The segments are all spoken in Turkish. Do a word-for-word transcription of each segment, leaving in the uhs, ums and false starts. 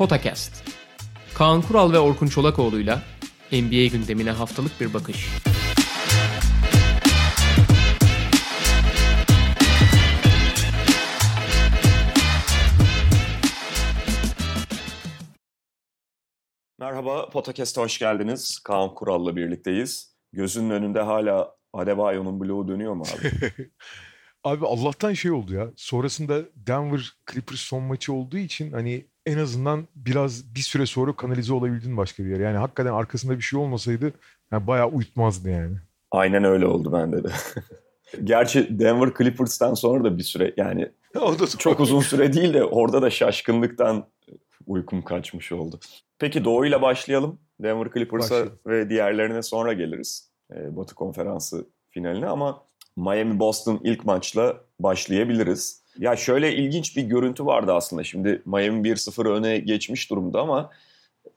Podcast. Kaan Kural ve Orkun Çolakoğlu'yla N B A gündemine haftalık bir bakış. Merhaba, Podcast'a hoş geldiniz. Kaan Kural'la birlikteyiz. Gözünün önünde hala Adebayo'nun bloğu dönüyor mu abi? Abi Allah'tan şey oldu ya. Sonrasında Denver Clippers son maçı olduğu için hani en azından biraz bir süre sonra kanalize olabildin başka bir yere. Yani hakikaten arkasında bir şey olmasaydı yani bayağı uyutmazdı yani. Aynen öyle oldu bende de. Gerçi Denver Clippers'tan sonra da bir süre yani çok uzun süre değil de orada da şaşkınlıktan uykum kaçmış oldu. Peki Doğu'yla başlayalım. Denver Clippers'a başlayalım ve diğerlerine sonra geliriz. Ee, Batı Konferansı finaline ama Miami-Boston ilk maçla başlayabiliriz. Ya şöyle ilginç bir görüntü vardı aslında. Şimdi Miami bir sıfır öne geçmiş durumda ama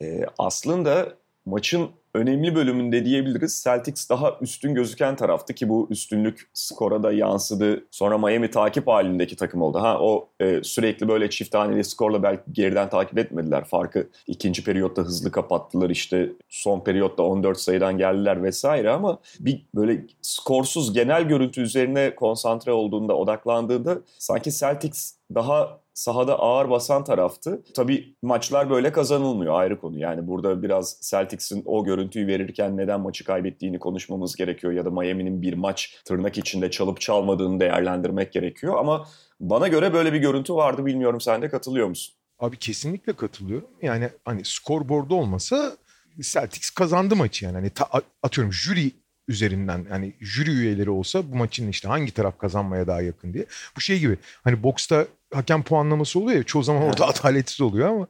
e, aslında maçın önemli bölümünde diyebiliriz. Celtics daha üstün gözüken taraftı ki bu üstünlük skora da yansıdı. Sonra Miami takip halindeki takım oldu. Ha o e, sürekli böyle çift haneli skorla belki geriden takip etmediler farkı. İkinci periyotta hızlı kapattılar işte. Son periyotta on dört sayıdan geldiler vesaire ama bir böyle skorsuz genel görüntü üzerine konsantre olduğunda, odaklandığında sanki Celtics daha sahada ağır basan taraftı. Tabii maçlar böyle kazanılmıyor, ayrı konu. Yani burada biraz Celtics'in o görüntüyü verirken neden maçı kaybettiğini konuşmamız gerekiyor ya da Miami'nin bir maç tırnak içinde çalıp çalmadığını değerlendirmek gerekiyor. Ama bana göre böyle bir görüntü vardı. Bilmiyorum, sen de katılıyor musun? Abi kesinlikle katılıyorum. Yani hani skorboarda olmasa Celtics kazandı maçı yani. Hani ta, atıyorum jüri üzerinden yani jüri üyeleri olsa bu maçın işte hangi taraf kazanmaya daha yakın diye. Bu şey gibi hani boksta hakem puanlaması oluyor ya, çoğu zaman orada adaletsiz oluyor ama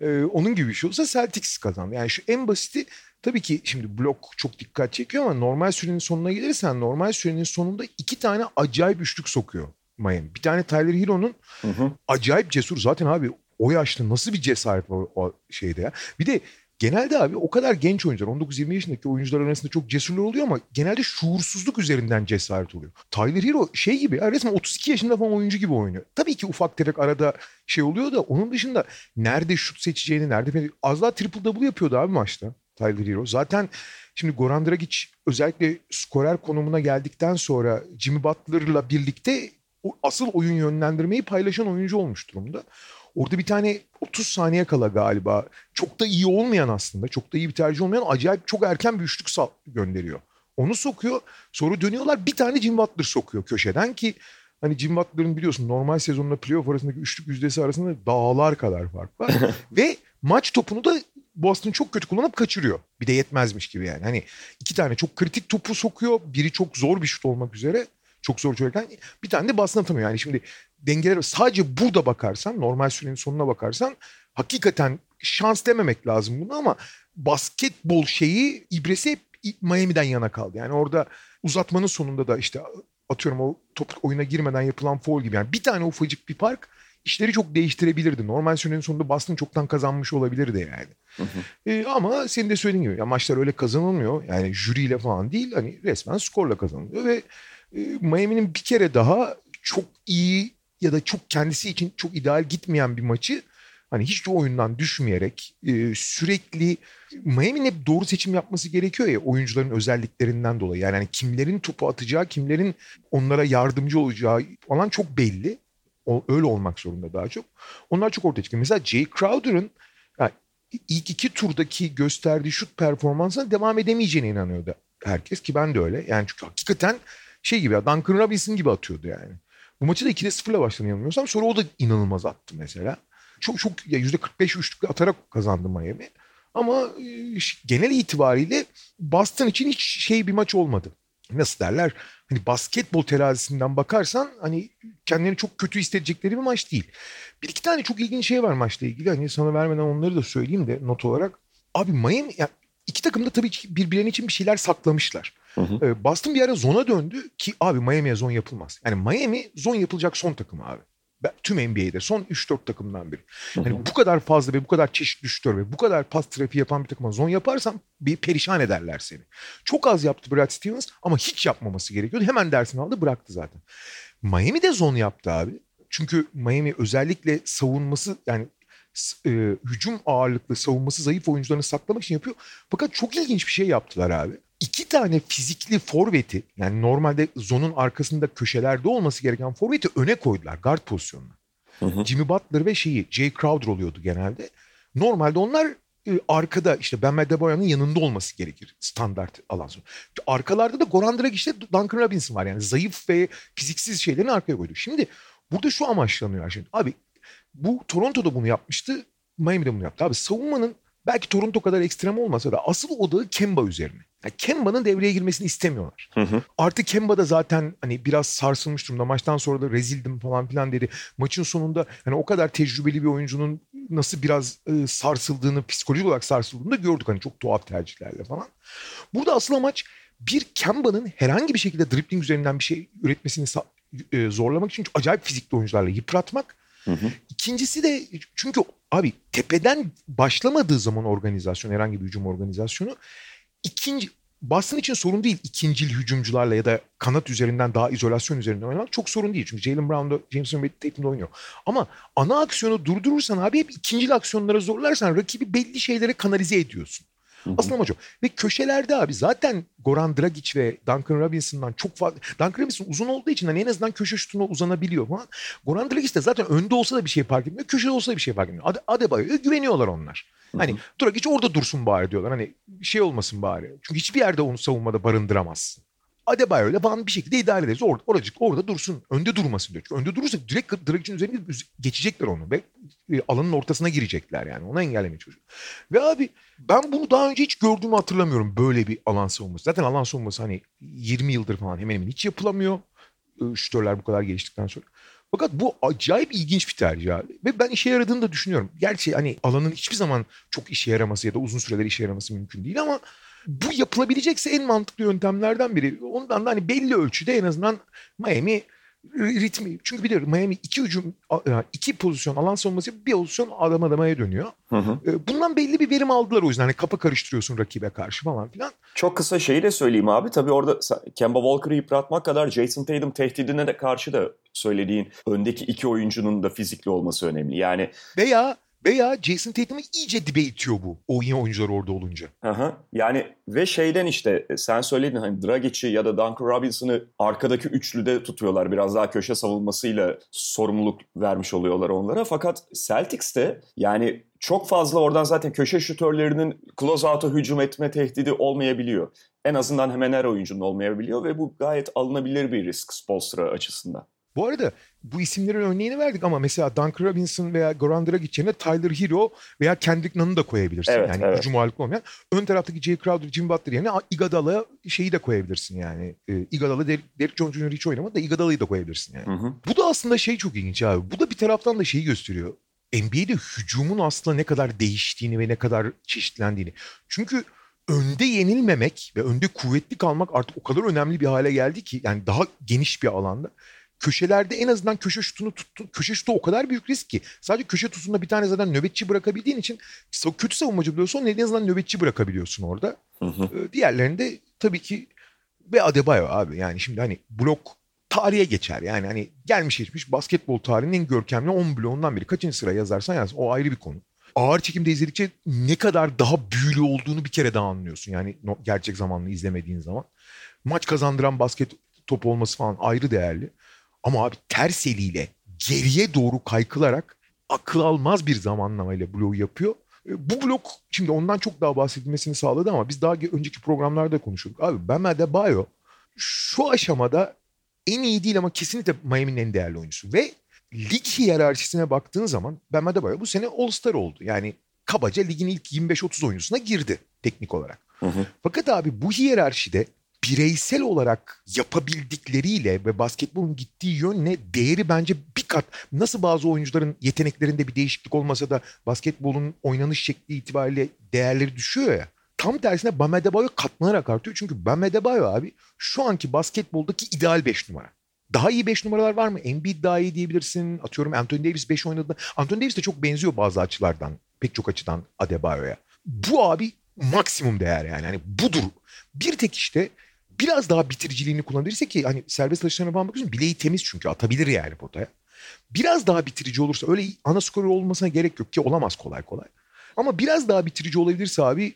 e, onun gibi bir şey olsa Celtics kazandı. Yani şu en basiti tabii ki şimdi blok çok dikkat çekiyor ama normal sürenin sonuna gelirsen normal sürenin sonunda iki tane acayip üçlük sokuyor Miami. Bir tane Tyler Herro'nun acayip cesur, zaten abi o yaşta nasıl bir cesaret var o şeyde ya. Bir de genelde abi o kadar genç oyuncular, on dokuz yirmi yaşındaki oyuncular arasında çok cesurlar oluyor ama genelde şuursuzluk üzerinden cesaret oluyor. Tyler Herro şey gibi ya, resmen otuz iki yaşında falan oyuncu gibi oynuyor. Tabii ki ufak tefek arada şey oluyor da onun dışında nerede şut seçeceğini, nerede... Az daha triple double yapıyordu abi maçta Tyler Herro. Zaten şimdi Goran Dragić özellikle skorer konumuna geldikten sonra Jimmy Butler'la birlikte o asıl oyun yönlendirmeyi paylaşan oyuncu olmuş durumda. Orada bir tane otuz saniye kala galiba çok da iyi olmayan, aslında çok da iyi bir tercih olmayan acayip çok erken bir üçlük gönderiyor. Onu sokuyor, sonra dönüyorlar bir tane Jimmy Butler sokuyor köşeden ki hani Jimmy Butler'ın biliyorsun normal sezonla playoff arasındaki üçlük yüzdesi arasında dağlar kadar fark var. Ve maç topunu da Boston çok kötü kullanıp kaçırıyor. Bir de yetmezmiş gibi yani hani iki tane çok kritik topu sokuyor, biri çok zor bir şut olmak üzere. Çok zor çözülen. Bir tane de basın atamıyor. Yani şimdi dengeler sadece burada bakarsan, normal sürenin sonuna bakarsan hakikaten şans dememek lazım bunu ama basketbol şeyi ibresi hep Miami'den yana kaldı. Yani orada uzatmanın sonunda da işte atıyorum o top oyuna girmeden yapılan foul gibi. Yani bir tane ufacık bir fark işleri çok değiştirebilirdi. Normal sürenin sonunda Boston çoktan kazanmış olabilirdi yani. Hı hı. E, ama senin de söylediğin gibi ya maçlar öyle kazanılmıyor. Yani jüriyle falan değil, hani resmen skorla kazanılıyor ve Miami'nin bir kere daha çok iyi ya da çok kendisi için çok ideal gitmeyen bir maçı hani hiç oyundan düşmeyerek sürekli, Miami'nin hep doğru seçim yapması gerekiyor ya oyuncuların özelliklerinden dolayı. Yani kimlerin topu atacağı, kimlerin onlara yardımcı olacağı falan çok belli. Öyle olmak zorunda daha çok. Onlar çok ortaya çıkıyor. Mesela Jae Crowder'ın yani ilk iki turdaki gösterdiği şut performansına devam edemeyeceğine inanıyordu herkes ki ben de öyle. Yani çünkü hakikaten şey gibi ya, Duncan Robinson gibi atıyordu yani. Bu maçı da ikide sıfırla başladım yanılmıyorsam. Sonra o da inanılmaz attı mesela. Çok çok ya yüzde kırk beş üçlükle atarak kazandı Miami. Ama genel itibariyle Boston için hiç şey bir maç olmadı. Nasıl derler? Hani basketbol terazisinden bakarsan hani kendilerini çok kötü hissedecekleri bir maç değil. Bir iki tane çok ilginç şey var maçla ilgili. Hani sana vermeden onları da söyleyeyim de not olarak. Abi Miami yani iki takım da tabii birbirlerinin için bir şeyler saklamışlar. Hı hı. Boston bir ara zona döndü ki abi Miami'ye zon yapılmaz. Yani Miami zon yapılacak son takım abi. Tüm N B A'de son üç dört takımdan biri. Yani bu kadar fazla ve bu kadar çeşitli şutör ve bu kadar pas trafiği yapan bir takıma zon yaparsan bir perişan ederler seni. Çok az yaptı Brad Stevens ama hiç yapmaması gerekiyordu. Hemen dersini aldı, bıraktı zaten. Miami de zon yaptı abi. Çünkü Miami özellikle savunması yani e, hücum ağırlıklı savunması zayıf oyuncularını saklamak için yapıyor. Fakat çok ilginç bir şey yaptılar abi. İki tane fizikli forveti, yani normalde zonun arkasında köşelerde olması gereken forveti öne koydular guard pozisyonuna. Hı hı. Jimmy Butler ve şeyi Jae Crowder oluyordu genelde. Normalde onlar e, arkada, işte Bam Adebayo'nun yanında olması gerekir standart alan sonu. Arkalarda da Goran Dragić ile Duncan Robinson var, yani zayıf ve fiziksiz şeylerini arkaya koydu. Şimdi burada şu amaçlanıyor şimdi. Abi bu Toronto'da bunu yapmıştı, Miami'de bunu yaptı. Abi savunmanın belki Toronto kadar ekstrem olmasa da asıl odağı Kemba üzerine. Yani Kemba'nın devreye girmesini istemiyorlar. Hı hı. Artık Kemba da zaten hani biraz sarsılmış durumda. Maçtan sonra da rezildim falan filan dedi. Maçın sonunda hani o kadar tecrübeli bir oyuncunun nasıl biraz e, sarsıldığını, psikolojik olarak sarsıldığını da gördük. Hani çok tuhaf tercihlerle falan. Burada asıl amaç bir Kemba'nın herhangi bir şekilde dribbling üzerinden bir şey üretmesini e, zorlamak için acayip fizikli oyuncularla yıpratmak. Hı hı. İkincisi de çünkü abi tepeden başlamadığı zaman organizasyon, herhangi bir hücum organizasyonu ikinci Boston için sorun değil. İkincil hücumcularla ya da kanat üzerinden daha izolasyon üzerinden oynamak çok sorun değil. Çünkü Jaylen Brown'da, Jameson ve Tatum'da oynuyor. Ama ana aksiyonu durdurursan abi, hep ikincil aksiyonlara zorlarsan rakibi belli şeylere kanalize ediyorsun. Hı hı. Aslında amaç o. Ve köşelerde abi zaten Goran Dragić ve Duncan Robinson'dan çok fazla... Duncan Robinson uzun olduğu için hani en azından köşe şutuna uzanabiliyor falan. Goran Dragić de zaten önde olsa da bir şey fark etmiyor. Köşede olsa da bir şey fark etmiyor. Adebayo'ya güveniyorlar onlar. Hı hı. Hani Dragić orada dursun bari diyorlar. Hani şey olmasın bari. Çünkü hiçbir yerde onu savunmada barındıramazsın. Adebayo'yla falan bir şekilde idare ederiz. Orada, oracık, orada dursun. Önde durmasın diyor. Çünkü önde durursak direkt Dragic'in üzerine geçecekler onu. Ve alanın ortasına girecekler yani. Onu engellemeye çalışıyor. Ve abi ben bunu daha önce hiç gördüğümü hatırlamıyorum. Böyle bir alan savunması. Zaten alan savunması hani yirmi yıldır falan hemen hemen hiç yapılamıyor. Şütörler bu kadar geliştikten sonra. Fakat bu acayip ilginç bir tercih abi. Ve ben işe yaradığını da düşünüyorum. Gerçi hani alanın hiçbir zaman çok işe yaraması ya da uzun süreler işe yaraması mümkün değil ama... Bu yapılabilecekse en mantıklı yöntemlerden biri. Ondan da hani belli ölçüde en azından Miami ritmi. Çünkü biliyorum Miami iki hücum, iki pozisyon alan savunması, bir pozisyon adam adamaya dönüyor. Hı hı. Bundan belli bir verim aldılar o yüzden. Hani kafa karıştırıyorsun rakibe karşı falan filan. Çok kısa şeyi de söyleyeyim abi. Tabii orada Kemba Walker'ı yıpratmak kadar Jason Tatum tehdidine de karşı da söylediğin öndeki iki oyuncunun da fizikli olması önemli. Yani veya... Veya Jason Tatum'u iyice dibe itiyor bu. O yine oyuncular orada olunca. Aha, yani ve şeyden işte sen söyledin hani Dragic'i ya da Duncan Robinson'ı arkadaki üçlüde tutuyorlar. Biraz daha köşe savunmasıyla sorumluluk vermiş oluyorlar onlara. Fakat Celtics'te yani çok fazla oradan zaten köşe şutörlerinin close-out'a hücum etme tehdidi olmayabiliyor. En azından hemen her oyuncunun olmayabiliyor ve bu gayet alınabilir bir risk Spoelstra açısından. Bu arada bu isimlerin örneğini verdik ama mesela Duncan Robinson veya Goran Dragić yerine Tyler Herro veya Kendrick Nunn'ı da koyabilirsin. Evet, yani evet. Hücum ağırlıklı olmayan. Ön taraftaki Jae Crowder, Jimmy Butler yerine Iguodala'ya şeyi de koyabilirsin yani. E, Iguodala, Der- Derrick Jones Junior hiç oynamadı da Iguodala'yı da koyabilirsin yani. Hı hı. Bu da aslında şey çok ilginç abi. Bu da bir taraftan da şeyi gösteriyor. N B A'de hücumun aslında ne kadar değiştiğini ve ne kadar çeşitlendiğini. Çünkü önde yenilmemek ve önde kuvvetli kalmak artık o kadar önemli bir hale geldi ki yani daha geniş bir alanda. Köşelerde en azından köşe şutunu tuttu. Köşe şutu o kadar büyük risk ki. Sadece köşe tutunda bir tane zaten nöbetçi bırakabildiğin için kötü savunmacı biliyorsun. En azından nöbetçi bırakabiliyorsun orada. Hı hı. Diğerlerinde tabii ki ve Adebayo abi. Yani şimdi hani blok tarihe geçer. Yani hani gelmiş geçmiş basketbol tarihinin en görkemli on bloğundan biri. Kaçıncı sıra yazarsan yaz. O ayrı bir konu. Ağır çekimde izledikçe ne kadar daha büyülü olduğunu bir kere daha anlıyorsun. Yani gerçek zamanlı izlemediğin zaman. Maç kazandıran basket topu olması falan ayrı değerli. Ama abi ters eliyle geriye doğru kaykılarak akıl almaz bir zamanlamayla bloğu yapıyor. Bu blok şimdi ondan çok daha bahsedilmesini sağladı ama biz daha önceki programlarda konuşuyorduk. Abi Bam Adebayo şu aşamada en iyi değil ama kesinlikle Miami'nin en değerli oyuncusu. Ve lig hiyerarşisine baktığın zaman Bam Adebayo bu sene All-Star oldu. Yani kabaca ligin ilk yirmi beş otuz oyuncusuna girdi teknik olarak. Hı hı. Fakat abi bu hiyerarşide... Bireysel olarak yapabildikleriyle ve basketbolun gittiği yönle değeri bence bir kat. Nasıl bazı oyuncuların yeteneklerinde bir değişiklik olmasa da basketbolun oynanış şekli itibariyle değerleri düşüyor ya. Tam tersine Bam Adebayo katlanarak artıyor. Çünkü Bam Adebayo abi şu anki basketboldaki ideal beş numara. Daha iyi beş numaralar var mı? Embiid daha iyi diyebilirsin. Atıyorum Anthony Davis beş oynadığında. Anthony Davis de çok benziyor bazı açılardan. Pek çok açıdan Adebayo'ya. Bu abi maksimum değer yani. Yani budur. Bir tek işte... Biraz daha bitiriciliğini kullanabilirse ki hani serbest atışlarına falan bakıyorsun bileği temiz çünkü atabilir yani potaya. Biraz daha bitirici olursa, öyle ana skorer olmasına gerek yok ki olamaz kolay kolay. Ama biraz daha bitirici olabilirse abi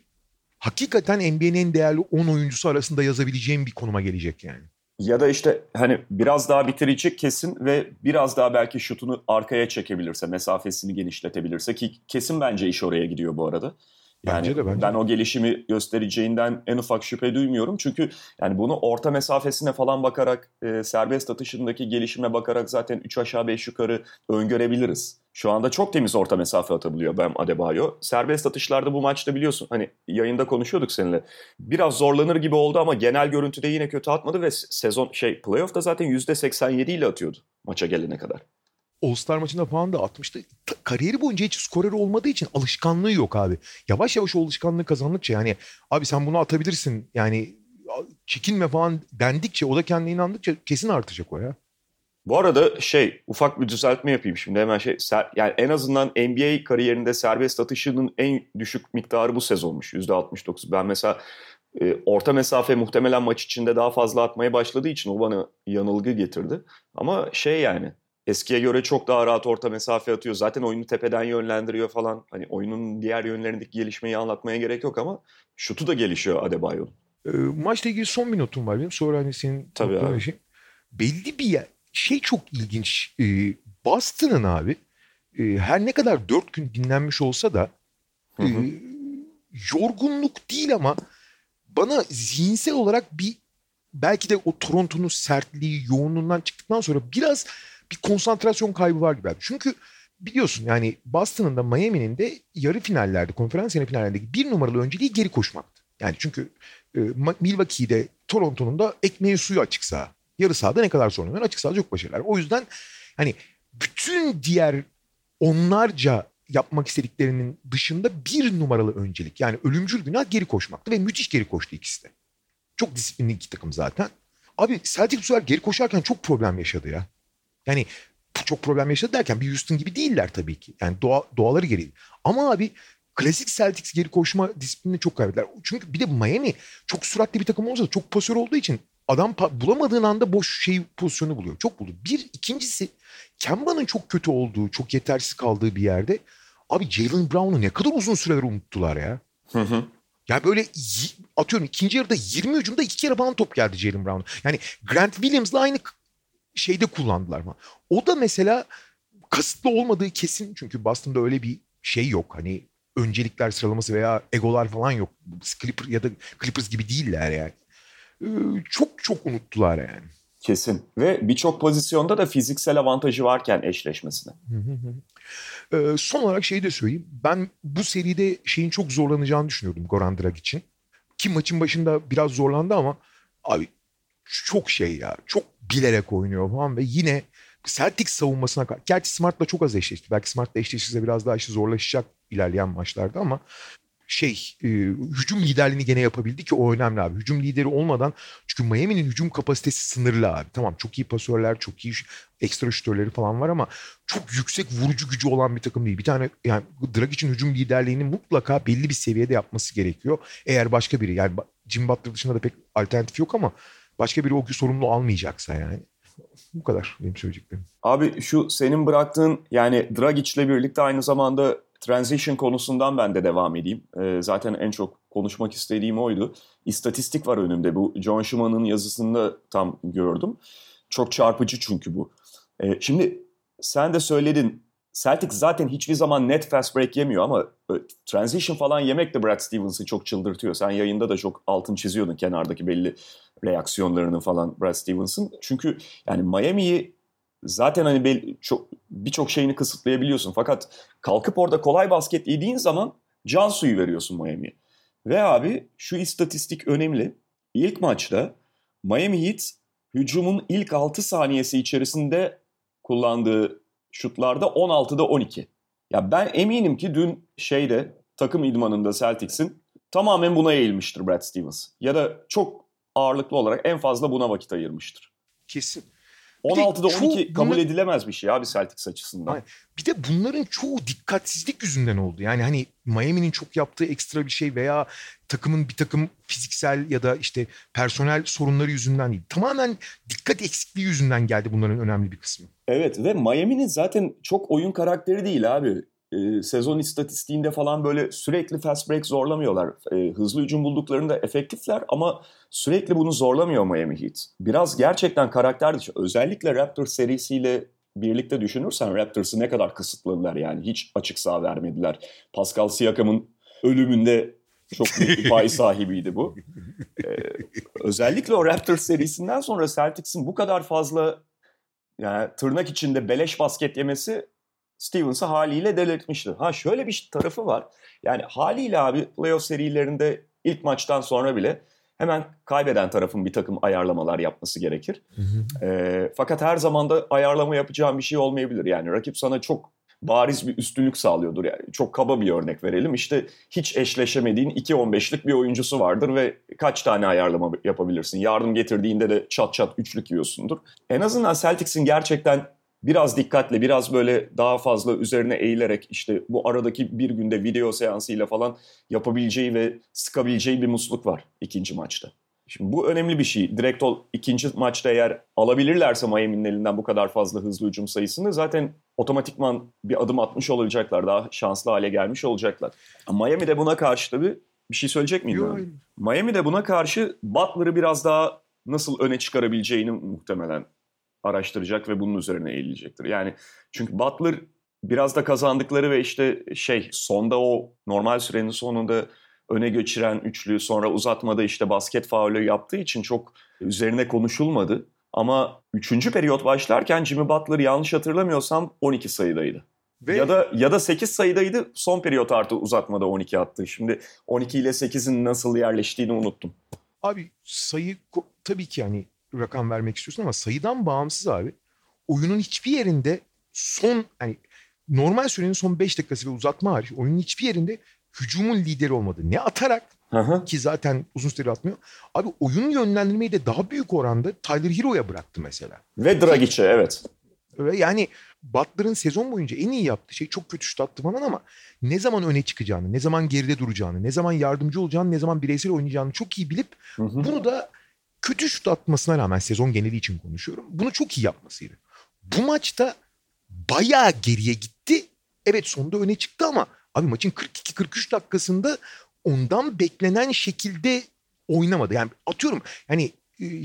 hakikaten N B A'nin en değerli on oyuncusu arasında yazabileceğim bir konuma gelecek yani. Ya da işte hani biraz daha bitirici kesin ve biraz daha belki şutunu arkaya çekebilirse, mesafesini genişletebilirse ki kesin bence iş oraya gidiyor bu arada. Yani bence de, bence ben de. O gelişimi göstereceğinden en ufak şüphe duymuyorum. Çünkü yani bunu orta mesafesine falan bakarak, e, serbest atışındaki gelişime bakarak zaten üç aşağı beş yukarı öngörebiliriz. Şu anda çok temiz orta mesafe atabiliyor Bam Adebayo. Serbest atışlarda bu maçta biliyorsun hani yayında konuşuyorduk seninle. Biraz zorlanır gibi oldu ama genel görüntüde yine kötü atmadı ve sezon şey playoff'ta zaten yüzde seksen yedi ile atıyordu maça gelene kadar. All-Star maçında falan da atmıştı. Kariyeri boyunca hiç skorer olmadığı için alışkanlığı yok abi. Yavaş yavaş o alışkanlığı kazandıkça yani abi sen bunu atabilirsin yani çekinme falan dendikçe, o da kendine inandıkça kesin artacak o ya. Bu arada şey ufak bir düzeltme yapayım şimdi hemen şey ser, yani en azından N B A kariyerinde serbest atışının en düşük miktarı bu sezonmuş yüzde altmış dokuz. Ben mesela e, orta mesafe muhtemelen maç içinde daha fazla atmaya başladığı için o bana yanılgı getirdi. Ama şey yani eskiye göre çok daha rahat orta mesafe atıyor. Zaten oyunu tepeden yönlendiriyor falan. Hani oyunun diğer yönlerindeki gelişmeyi anlatmaya gerek yok ama şutu da gelişiyor Adebayo'nun. E, maçla ilgili son bir notum var benim. Sonra hani senin notlarına şey. Belli bir yer. Şey çok ilginç. E, Boston'ın abi e, her ne kadar dört gün dinlenmiş olsa da hı hı. E, yorgunluk değil ama bana zihinsel olarak bir belki de o Toronto'nun sertliği, yoğunluğundan çıktıktan sonra biraz bir konsantrasyon kaybı var gibi abi. Çünkü biliyorsun yani Boston'ın da Miami'nin de yarı finallerde, konferans yarı finallerindeki bir numaralı önceliği geri koşmaktı. Yani çünkü e, Milwaukee'de Toronto'nun da ekmeği suyu açık saha. Yarı sahada ne kadar sorun var, açık sahada çok başarılar. O yüzden hani bütün diğer onlarca yapmak istediklerinin dışında bir numaralı öncelik. Yani ölümcül günah geri koşmaktı ve müthiş geri koştu ikisi de. Çok disiplinli iki takım zaten. Abi Celtics bu sefer geri koşarken çok problem yaşadı ya. Yani çok problem yaşadı derken bir Houston gibi değiller tabii ki. Yani doğa, doğaları gereği. Ama abi klasik Celtics geri koşma disiplinini çok kaybettiler. Çünkü bir de Miami çok süratli bir takım olsa da çok pasör olduğu için adam pa- bulamadığın anda boş şey pozisyonu buluyor. Çok buldu. Bir, ikincisi Kemba'nın çok kötü olduğu, çok yetersiz kaldığı bir yerde abi Jaylen Brown'u ne kadar uzun süreler unuttular ya. Hı hı. Ya böyle atıyorum ikinci yarıda yirmi hücumda iki kere bana top geldi Jaylen Brown'u. Yani Grant Williams'la aynı şeyde kullandılar mı? O da mesela kasıtlı olmadığı kesin. Çünkü Boston'da öyle bir şey yok. Hani öncelikler sıralaması veya egolar falan yok. Clippers ya da Clippers gibi değiller yani. Çok çok unuttular yani. Kesin. Ve birçok pozisyonda da fiziksel avantajı varken eşleşmesine. Hı hı hı. E, son olarak şeyi de söyleyeyim. Ben bu seride şeyin çok zorlanacağını düşünüyordum Goran Dragic'in. Ki maçın başında biraz zorlandı ama abi çok şey ya. Çok bilerek oynuyor falan ve yine Celtics savunmasına karşı. Gerçi Smart'la çok az eşleşti. Belki Smart'la eşleşirse biraz daha işi zorlaşacak ilerleyen maçlarda ama şey e, hücum liderliğini gene yapabildi ki o önemli abi. Hücum lideri olmadan, çünkü Miami'nin hücum kapasitesi sınırlı abi. Tamam çok iyi pasörler, çok iyi ekstra şütörleri falan var ama çok yüksek vurucu gücü olan bir takım değil. Bir tane yani Dragic'in hücum liderliğini mutlaka belli bir seviyede yapması gerekiyor. Eğer başka biri yani Jimmy Butler dışında da pek alternatif yok ama başka biri o sorumlu almayacaksa yani. Bu kadar benim söyleyeceklerim. Abi şu senin bıraktığın yani Dragic'le birlikte aynı zamanda transition konusundan ben de devam edeyim. Ee, zaten en çok konuşmak istediğim oydu. İstatistik var önümde. Bu John Schumann'ın yazısında tam gördüm. Çok çarpıcı çünkü bu. Ee, şimdi sen de söyledin. Celtics zaten hiçbir zaman net fast break yemiyor ama transition falan yemek de Brad Stevens'ı çok çıldırtıyor. Sen yayında da çok altın çiziyordun kenardaki belli reaksiyonlarını falan Brad Stevens'ın. Çünkü yani Miami'yi zaten hani birçok şeyini kısıtlayabiliyorsun. Fakat kalkıp orada kolay basket yediğin zaman can suyu veriyorsun Miami'ye. Ve abi şu istatistik önemli. İlk maçta Miami Heat hücumun ilk altı saniyesi içerisinde kullandığı şutlarda on altıda on iki. Ya ben eminim ki dün şeyde takım idmanında Celtics'in tamamen buna eğilmiştir Brad Stevens. Ya da çok ağırlıklı olarak en fazla buna vakit ayırmıştır. Kesin. on altıda on iki bunlar... kabul edilemez bir şey abi Celtics açısından. Hayır. Bir de bunların çoğu dikkatsizlik yüzünden oldu. Yani hani Miami'nin çok yaptığı ekstra bir şey veya takımın bir takım fiziksel ya da işte personel sorunları yüzünden değil. Tamamen dikkat eksikliği yüzünden geldi bunların önemli bir kısmı. Evet ve Miami'nin zaten çok oyun karakteri değil abi. E, sezon istatistiğinde falan böyle sürekli fast break zorlamıyorlar. E, hızlı hücum bulduklarında efektifler ama sürekli bunu zorlamıyor Miami Heat. Biraz gerçekten karakter dışı. Özellikle Raptors serisiyle birlikte düşünürsen Raptors'ı ne kadar kısıtladılar yani. Hiç açık saha vermediler. Pascal Siakam'ın ölümünde çok büyük bir pay sahibiydi bu. E, özellikle o Raptors serisinden sonra Celtics'in bu kadar fazla yani tırnak içinde beleş basket yemesi Stevens'ı haliyle delirtmişti. Ha şöyle bir tarafı var. Yani haliyle abi playoff serilerinde ilk maçtan sonra bile hemen kaybeden tarafın bir takım ayarlamalar yapması gerekir. e, fakat her zaman da ayarlama yapacağım bir şey olmayabilir. Yani rakip sana çok bariz bir üstünlük sağlıyordur. Yani çok kaba bir örnek verelim. İşte hiç eşleşemediğin iki on beşlik bir oyuncusu vardır ve kaç tane ayarlama yapabilirsin? Yardım getirdiğinde de çat çat üçlük yiyorsundur. En azından Celtics'in gerçekten biraz dikkatle, biraz böyle daha fazla üzerine eğilerek işte bu aradaki bir günde video seansıyla falan yapabileceği ve sıkabileceği bir musluk var ikinci maçta. Şimdi bu önemli bir şey. Direkt ol ikinci maçta eğer alabilirlerse Miami'nin elinden bu kadar fazla hızlı hücum sayısını zaten otomatikman bir adım atmış olacaklar. Daha şanslı hale gelmiş olacaklar. Miami de buna karşı tabii bir şey söyleyecek miyim? Miami de buna karşı Butler'ı biraz daha nasıl öne çıkarabileceğini muhtemelen araştıracak ve bunun üzerine eğilecektir. Yani çünkü Butler biraz da kazandıkları ve işte şey sonda o normal sürenin sonunda öne geçiren üçlü sonra uzatmada işte basket faulü yaptığı için çok üzerine konuşulmadı. Ama üçüncü periyot başlarken Jimmy Butler yanlış hatırlamıyorsam on iki sayıdaydı. Ve... Ya da ya da sekiz sayıdaydı. Son periyot artı uzatmada on iki attı. Şimdi on iki ile sekizin nasıl yerleştiğini unuttum. Abi sayı tabii ki yani rakam vermek istiyorsun ama sayıdan bağımsız abi. Oyunun hiçbir yerinde son hani normal sürenin son beş dakikası ve uzatma hariç oyunun hiçbir yerinde hücumun lideri olmadı. Ne atarak aha, ki zaten uzun süre atmıyor. Abi oyun yönlendirmeyi de daha büyük oranda Tyler Herro'ya bıraktı mesela. Ve Dragic'e evet. Yani Butler'ın sezon boyunca en iyi yaptığı şey çok kötü şut attı falan ama ne zaman öne çıkacağını, ne zaman geride duracağını, ne zaman yardımcı olacağını, ne zaman bireysel oynayacağını çok iyi bilip hı hı, bunu da kötü şut atmasına rağmen sezon geneli için konuşuyorum. Bunu çok iyi yapmasıydı. Bu maçta bayağı geriye gitti. Evet sonunda öne çıktı ama abi maçın kırk iki kırk üç dakikasında ondan beklenen şekilde oynamadı. Yani atıyorum yani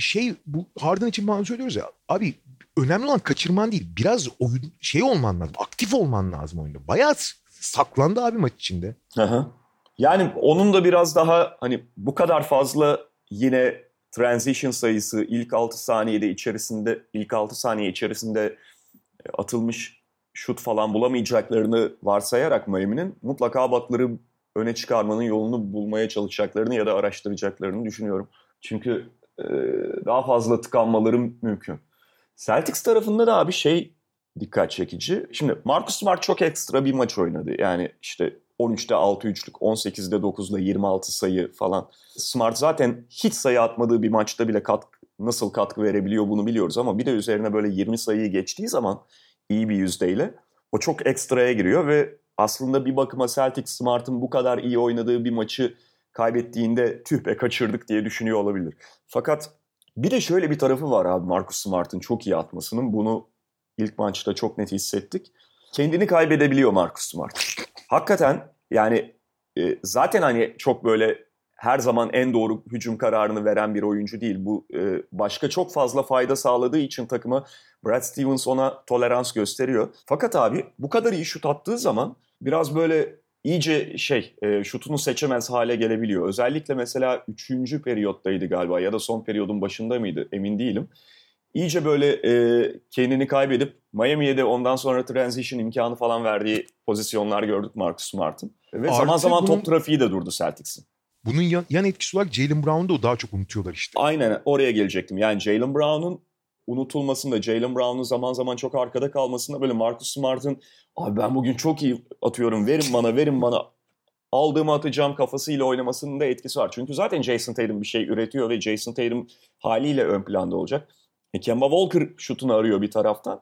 şey bu Harden için bana söylüyoruz ya abi önemli olan kaçırman değil. Biraz oyun şey olman lazım. Aktif olman lazım oyunda. Bayağı saklandı abi maç içinde. Aha. Yani onun da biraz daha hani bu kadar fazla yine transition sayısı ilk altı saniyede içerisinde ilk altı saniye içerisinde atılmış şut falan bulamayacaklarını varsayarak Miami'nin mutlaka Butler'ı öne çıkarmanın yolunu bulmaya çalışacaklarını ya da araştıracaklarını düşünüyorum. Çünkü e, daha fazla tıkanmaları mümkün. Celtics tarafında da bir şey dikkat çekici. Şimdi Marcus Smart çok ekstra bir maç oynadı. Yani işte on üçte altı üçlük, on sekizde dokuzla yirmi altı sayı falan. Smart zaten hiç sayı atmadığı bir maçta bile katkı, nasıl katkı verebiliyor bunu biliyoruz. Ama bir de üzerine böyle yirmi sayıyı geçtiği zaman iyi bir yüzdeyle o çok ekstraya giriyor. Ve aslında bir bakıma Celtics Smart'ın bu kadar iyi oynadığı bir maçı kaybettiğinde tüh be kaçırdık diye düşünüyor olabilir. Fakat bir de şöyle bir tarafı var abi Marcus Smart'ın çok iyi atmasının. Bunu ilk maçta çok net hissettik. Kendini kaybedebiliyor Marcus Smart. Hakikaten yani e, zaten hani çok böyle her zaman en doğru hücum kararını veren bir oyuncu değil. Bu e, başka çok fazla fayda sağladığı için takıma Brad Stevens ona tolerans gösteriyor. Fakat abi bu kadar iyi şut attığı zaman biraz böyle iyice şey e, şutunu seçemez hale gelebiliyor. Özellikle mesela üçüncü periyottaydı galiba ya da son periyodun başında mıydı emin değilim. İyice böyle e, kendini kaybedip Miami'ye de ondan sonra transition imkanı falan verdiği pozisyonlar gördük Marcus Smart'ın. Ve artık zaman zaman bunun, top trafiği de durdu Celtics'in. Bunun yan, yan etkisi olarak Jaylen Brown'da o daha çok unutuyorlar işte. Aynen oraya gelecektim. Yani Jaylen Brown'un unutulmasında, Jaylen Brown'un zaman zaman çok arkada kalmasında böyle Marcus Smart'ın abi ben bugün çok iyi atıyorum verin bana verin bana aldığımı atacağım kafasıyla oynamasının da etkisi var. Çünkü zaten Jason Tatum bir şey üretiyor ve Jason Tatum haliyle ön planda olacak. Kemba Walker şutunu arıyor bir taraftan.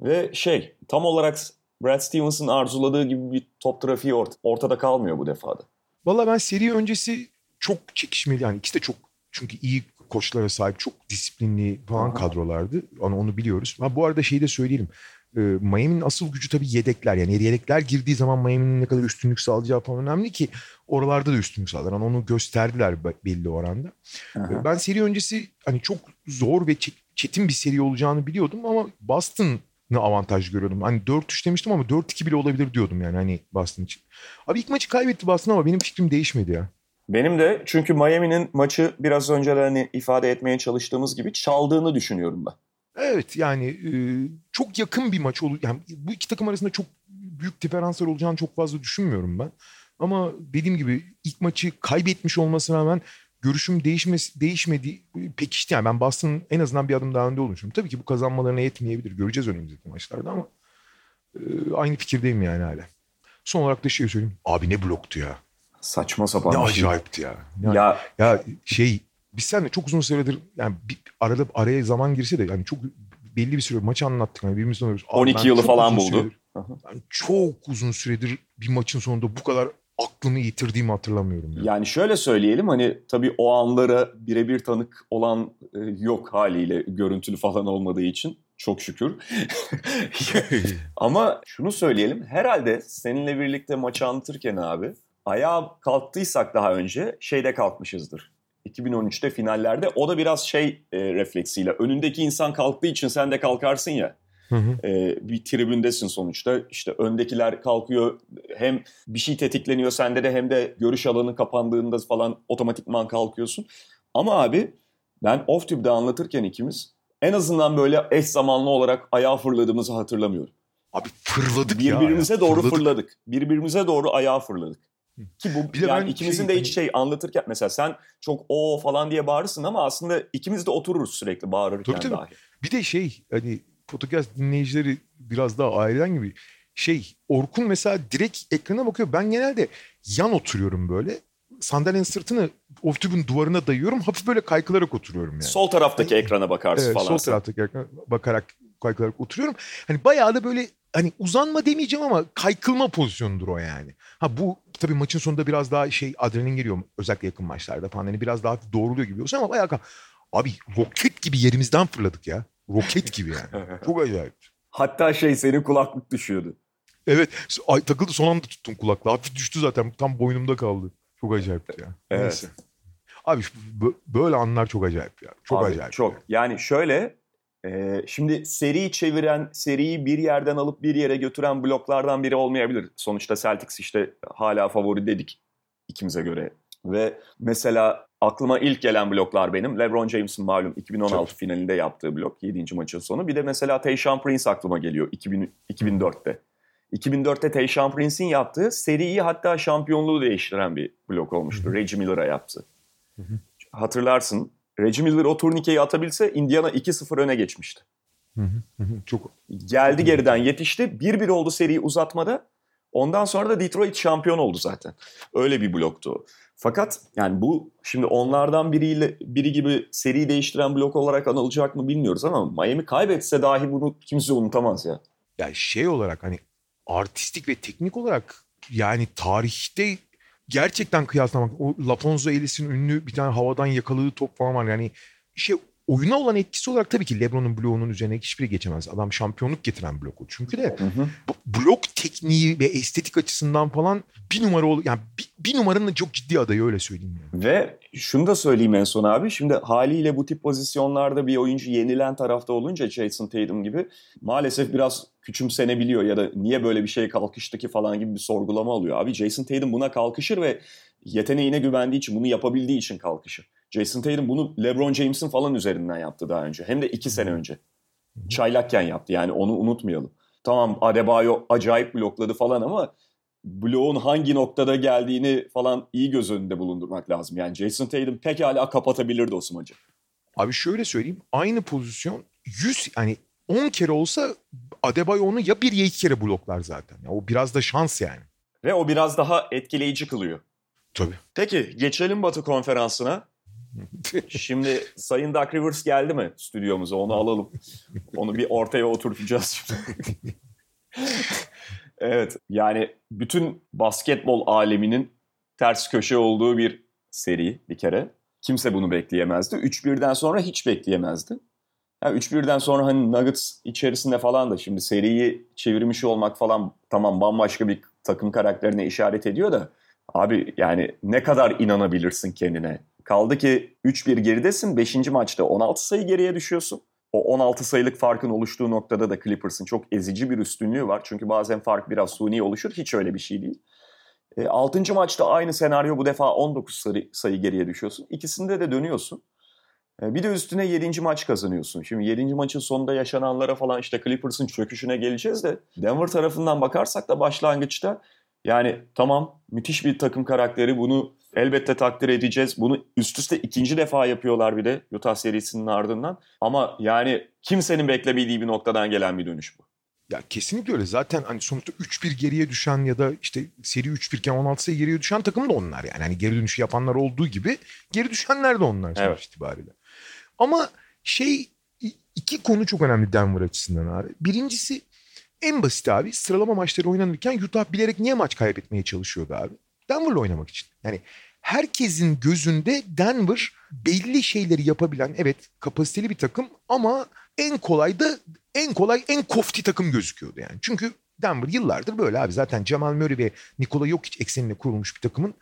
Ve şey, tam olarak Brad Stevens'ın arzuladığı gibi bir top trafiği ort- ortada kalmıyor bu defada. Valla ben seri öncesi çok çekişmeli. Yani ikisi de çok, çünkü iyi koçlara sahip, çok disiplinli falan kadrolardı. Ama onu biliyoruz. Ha, bu arada şeyi de söyleyelim. Ee, Miami'nin asıl gücü tabii yedekler. Yani yedekler girdiği zaman Miami'nin ne kadar üstünlük sağlayacağı falan önemli ki oralarda da üstünlük sağlar. Yani onu gösterdiler belli oranda. Ee, ben seri öncesi hani çok zor ve çetin bir seri olacağını biliyordum ama Boston avantaj görüyordum. Hani dört üç demiştim ama dört iki bile olabilir diyordum yani hani Boston için. Abi ilk maçı kaybetti Boston ama benim fikrim değişmedi ya. Benim de, çünkü Miami'nin maçı biraz önce hani ifade etmeye çalıştığımız gibi çaldığını düşünüyorum ben. Evet yani çok yakın bir maç olur. Yani bu iki takım arasında çok büyük diferanslar olacağını çok fazla düşünmüyorum ben. Ama dediğim gibi ilk maçı kaybetmiş olmasına rağmen görüşüm değişmesi, değişmedi, pekişti. Yani ben Boston'ın en azından bir adım daha önde olmuşum. Tabii ki bu kazanmalarına yetmeyebilir. Göreceğiz önümüzdeki maçlarda ama e, aynı fikirdeyim yani hala. Son olarak da şey söyleyeyim. Abi ne bloktu ya. Saçma sapan. Ne acayipti ya. Yani, ya. Ya şey, biz seninle çok uzun süredir yani bir, arada araya zaman girse de yani çok belli bir süre maçı anlattık. Yani birbirimizden öyle. on iki yılı falan buldu. Yani çok uzun süredir bir maçın sonunda bu kadar aklımı yitirdiğimi hatırlamıyorum. Yani. yani şöyle söyleyelim, hani tabii o anlara birebir tanık olan e, yok haliyle, görüntülü falan olmadığı için çok şükür. Ama şunu söyleyelim, herhalde seninle birlikte maçı anlatırken abi ayağa kalktıysak daha önce şeyde kalkmışızdır. iki bin on üçte finallerde, o da biraz şey e, refleksiyle, önündeki insan kalktığı için sen de kalkarsın ya. Hı hı. Ee, bir tribündesin sonuçta, işte öndekiler kalkıyor, hem bir şey tetikleniyor sende de hem de görüş alanı kapandığında falan otomatikman kalkıyorsun. Ama abi ben off tübde anlatırken ikimiz en azından böyle eş zamanlı olarak ayağa fırladığımızı hatırlamıyorum. Abi fırladık birbirimize ya. Birbirimize doğru fırladık. fırladık. Birbirimize doğru ayağa fırladık. Hı. Ki bu bir yani ikimizin şey, de hiç şey anlatırken mesela sen çok o falan diye bağırırsın ama aslında ikimiz de otururuz sürekli bağırırken tabii, dahi. Tabii. Bir de şey hani podcast dinleyicileri biraz daha aileden gibi. Şey, Orkun mesela direkt ekrana bakıyor. Ben genelde yan oturuyorum böyle. Sandalyenin sırtını off-tübün duvarına dayıyorum. Hafif böyle kaykılarak oturuyorum yani. Sol taraftaki yani, ekrana bakarsın evet, falan. Sol taraftaki ekrana bakarak, kaykılarak oturuyorum. Hani bayağı da böyle hani uzanma demeyeceğim ama kaykılma pozisyonudur o yani. Ha bu tabii maçın sonunda biraz daha şey adrenalin geliyor. Özellikle yakın maçlarda falan. Hani biraz daha doğruluyor gibi olsun ama bayağı abi roket gibi yerimizden fırladık ya. Roket gibi yani. Çok acayip. Hatta şey, senin kulaklık düşüyordu. Evet. Ay, takıldı, son anda tuttum kulaklığı. Hafif düştü zaten. Tam boynumda kaldı. Çok acayipti ya. Evet. Neyse. Abi böyle anlar çok acayip ya. Çok abi, acayip. Çok. Ya. Yani şöyle e, şimdi seriyi çeviren, seriyi bir yerden alıp bir yere götüren bloklardan biri olmayabilir. Sonuçta Celtics işte hala favori dedik ikimize göre. Ve mesela aklıma ilk gelen bloklar benim. LeBron James'in malum iki bin on altı çok finalinde yaptığı blok. yedinci maçın sonu. Bir de mesela Tayshaun Prince aklıma geliyor iki bin dörtte. iki bin dörtte Tayshaun Prince'in yaptığı seriyi hatta şampiyonluğu değiştiren bir blok olmuştu. Hı-hı. Reggie Miller'a yaptı. Hı-hı. Hatırlarsın. Reggie Miller o turnikeyi atabilse Indiana iki sıfır öne geçmişti. Hı-hı. Hı-hı. Çok geldi, Hı-hı. geriden yetişti. bir bir oldu seriyi uzatmada. Ondan sonra da Detroit şampiyon oldu zaten. Öyle bir bloktu. Fakat yani bu şimdi onlardan biriyle biri gibi seri değiştiren blok olarak anılacak mı bilmiyoruz ama Miami kaybetse dahi bunu kimse unutamaz ya. Ya şey olarak hani artistik ve teknik olarak yani tarihte gerçekten kıyaslamak, o Lafonso Ellis'in ünlü bir tane havadan yakaladığı top falan var yani şey, oyuna olan etkisi olarak tabii ki LeBron'un bloğunun üzerine hiçbiri geçemez. Adam şampiyonluk getiren blok o. Çünkü de hı hı. blok tekniği ve estetik açısından falan bir numara ol, yani bir, bir numaranın çok ciddi adayı, öyle söyleyeyim yani. Ve şunu da söyleyeyim en son abi. Şimdi haliyle bu tip pozisyonlarda bir oyuncu yenilen tarafta olunca Jason Tatum gibi maalesef biraz küçümsenebiliyor ya da niye böyle bir şeye kalkıştı ki falan gibi bir sorgulama alıyor. Abi Jason Tatum buna kalkışır ve yeteneğine güvendiği için, bunu yapabildiği için kalkışır. Jason Tatum bunu LeBron James'in falan üzerinden yaptı daha önce. Hem de iki sene önce. Çaylakken yaptı yani, onu unutmayalım. Tamam Adebayo acayip blokladı falan ama bloğun hangi noktada geldiğini falan iyi göz önünde bulundurmak lazım. Yani Jason Tatum pekala kapatabilirdi Osman'cı. Abi şöyle söyleyeyim, aynı pozisyon yüz yani on kere olsa Adebayo onu ya bir ya iki kere bloklar zaten. Ya o biraz da şans yani. Ve o biraz daha etkileyici kılıyor. Tabii. Peki geçelim Batı konferansına. Şimdi Sayın Doc Rivers geldi mi stüdyomuza? Onu alalım. Onu bir ortaya oturtacağız. Evet, yani bütün basketbol aleminin ters köşe olduğu bir seri bir kere. Kimse bunu bekleyemezdi. üç birden sonra hiç bekleyemezdi. Yani üç birden sonra hani Nuggets içerisinde falan da şimdi seriyi çevirmiş olmak falan tamam bambaşka bir takım karakterine işaret ediyor da abi yani ne kadar inanabilirsin kendine? Kaldı ki üç bir geridesin, beşinci maçta on altı sayı geriye düşüyorsun. O on altı sayılık farkın oluştuğu noktada da Clippers'ın çok ezici bir üstünlüğü var. Çünkü bazen fark biraz suni oluşur, hiç öyle bir şey değil. E, altıncı maçta aynı senaryo, bu defa on dokuz sayı, sayı geriye düşüyorsun. İkisinde de dönüyorsun. E, bir de üstüne yedinci maç kazanıyorsun. Şimdi yedinci maçın sonunda yaşananlara falan işte Clippers'ın çöküşüne geleceğiz de Denver tarafından bakarsak da başlangıçta yani tamam müthiş bir takım karakteri, bunu elbette takdir edeceğiz. Bunu üst üste ikinci defa yapıyorlar bir de Utah serisinin ardından. Ama yani kimsenin beklemediği bir noktadan gelen bir dönüş bu. Ya kesinlikle öyle. Zaten hani sonuçta üç bir geriye düşen ya da işte seri üç bir iken on altı sayı geriye düşen takım da onlar yani. Hani geri dönüşü yapanlar olduğu gibi geri düşenler de onlar sonuç evet. itibariyle. Ama şey iki konu çok önemli Denver açısından abi. Birincisi en basit abi, sıralama maçları oynanırken Utah bilerek niye maç kaybetmeye çalışıyordu abi? Denver'la oynamak için. Yani herkesin gözünde Denver belli şeyleri yapabilen, evet kapasiteli bir takım ama en kolay da en kolay en kofti takım gözüküyordu yani. Çünkü Denver yıllardır böyle abi, zaten Jamal Murray ve Nikola Jokic eksenine kurulmuş bir takımın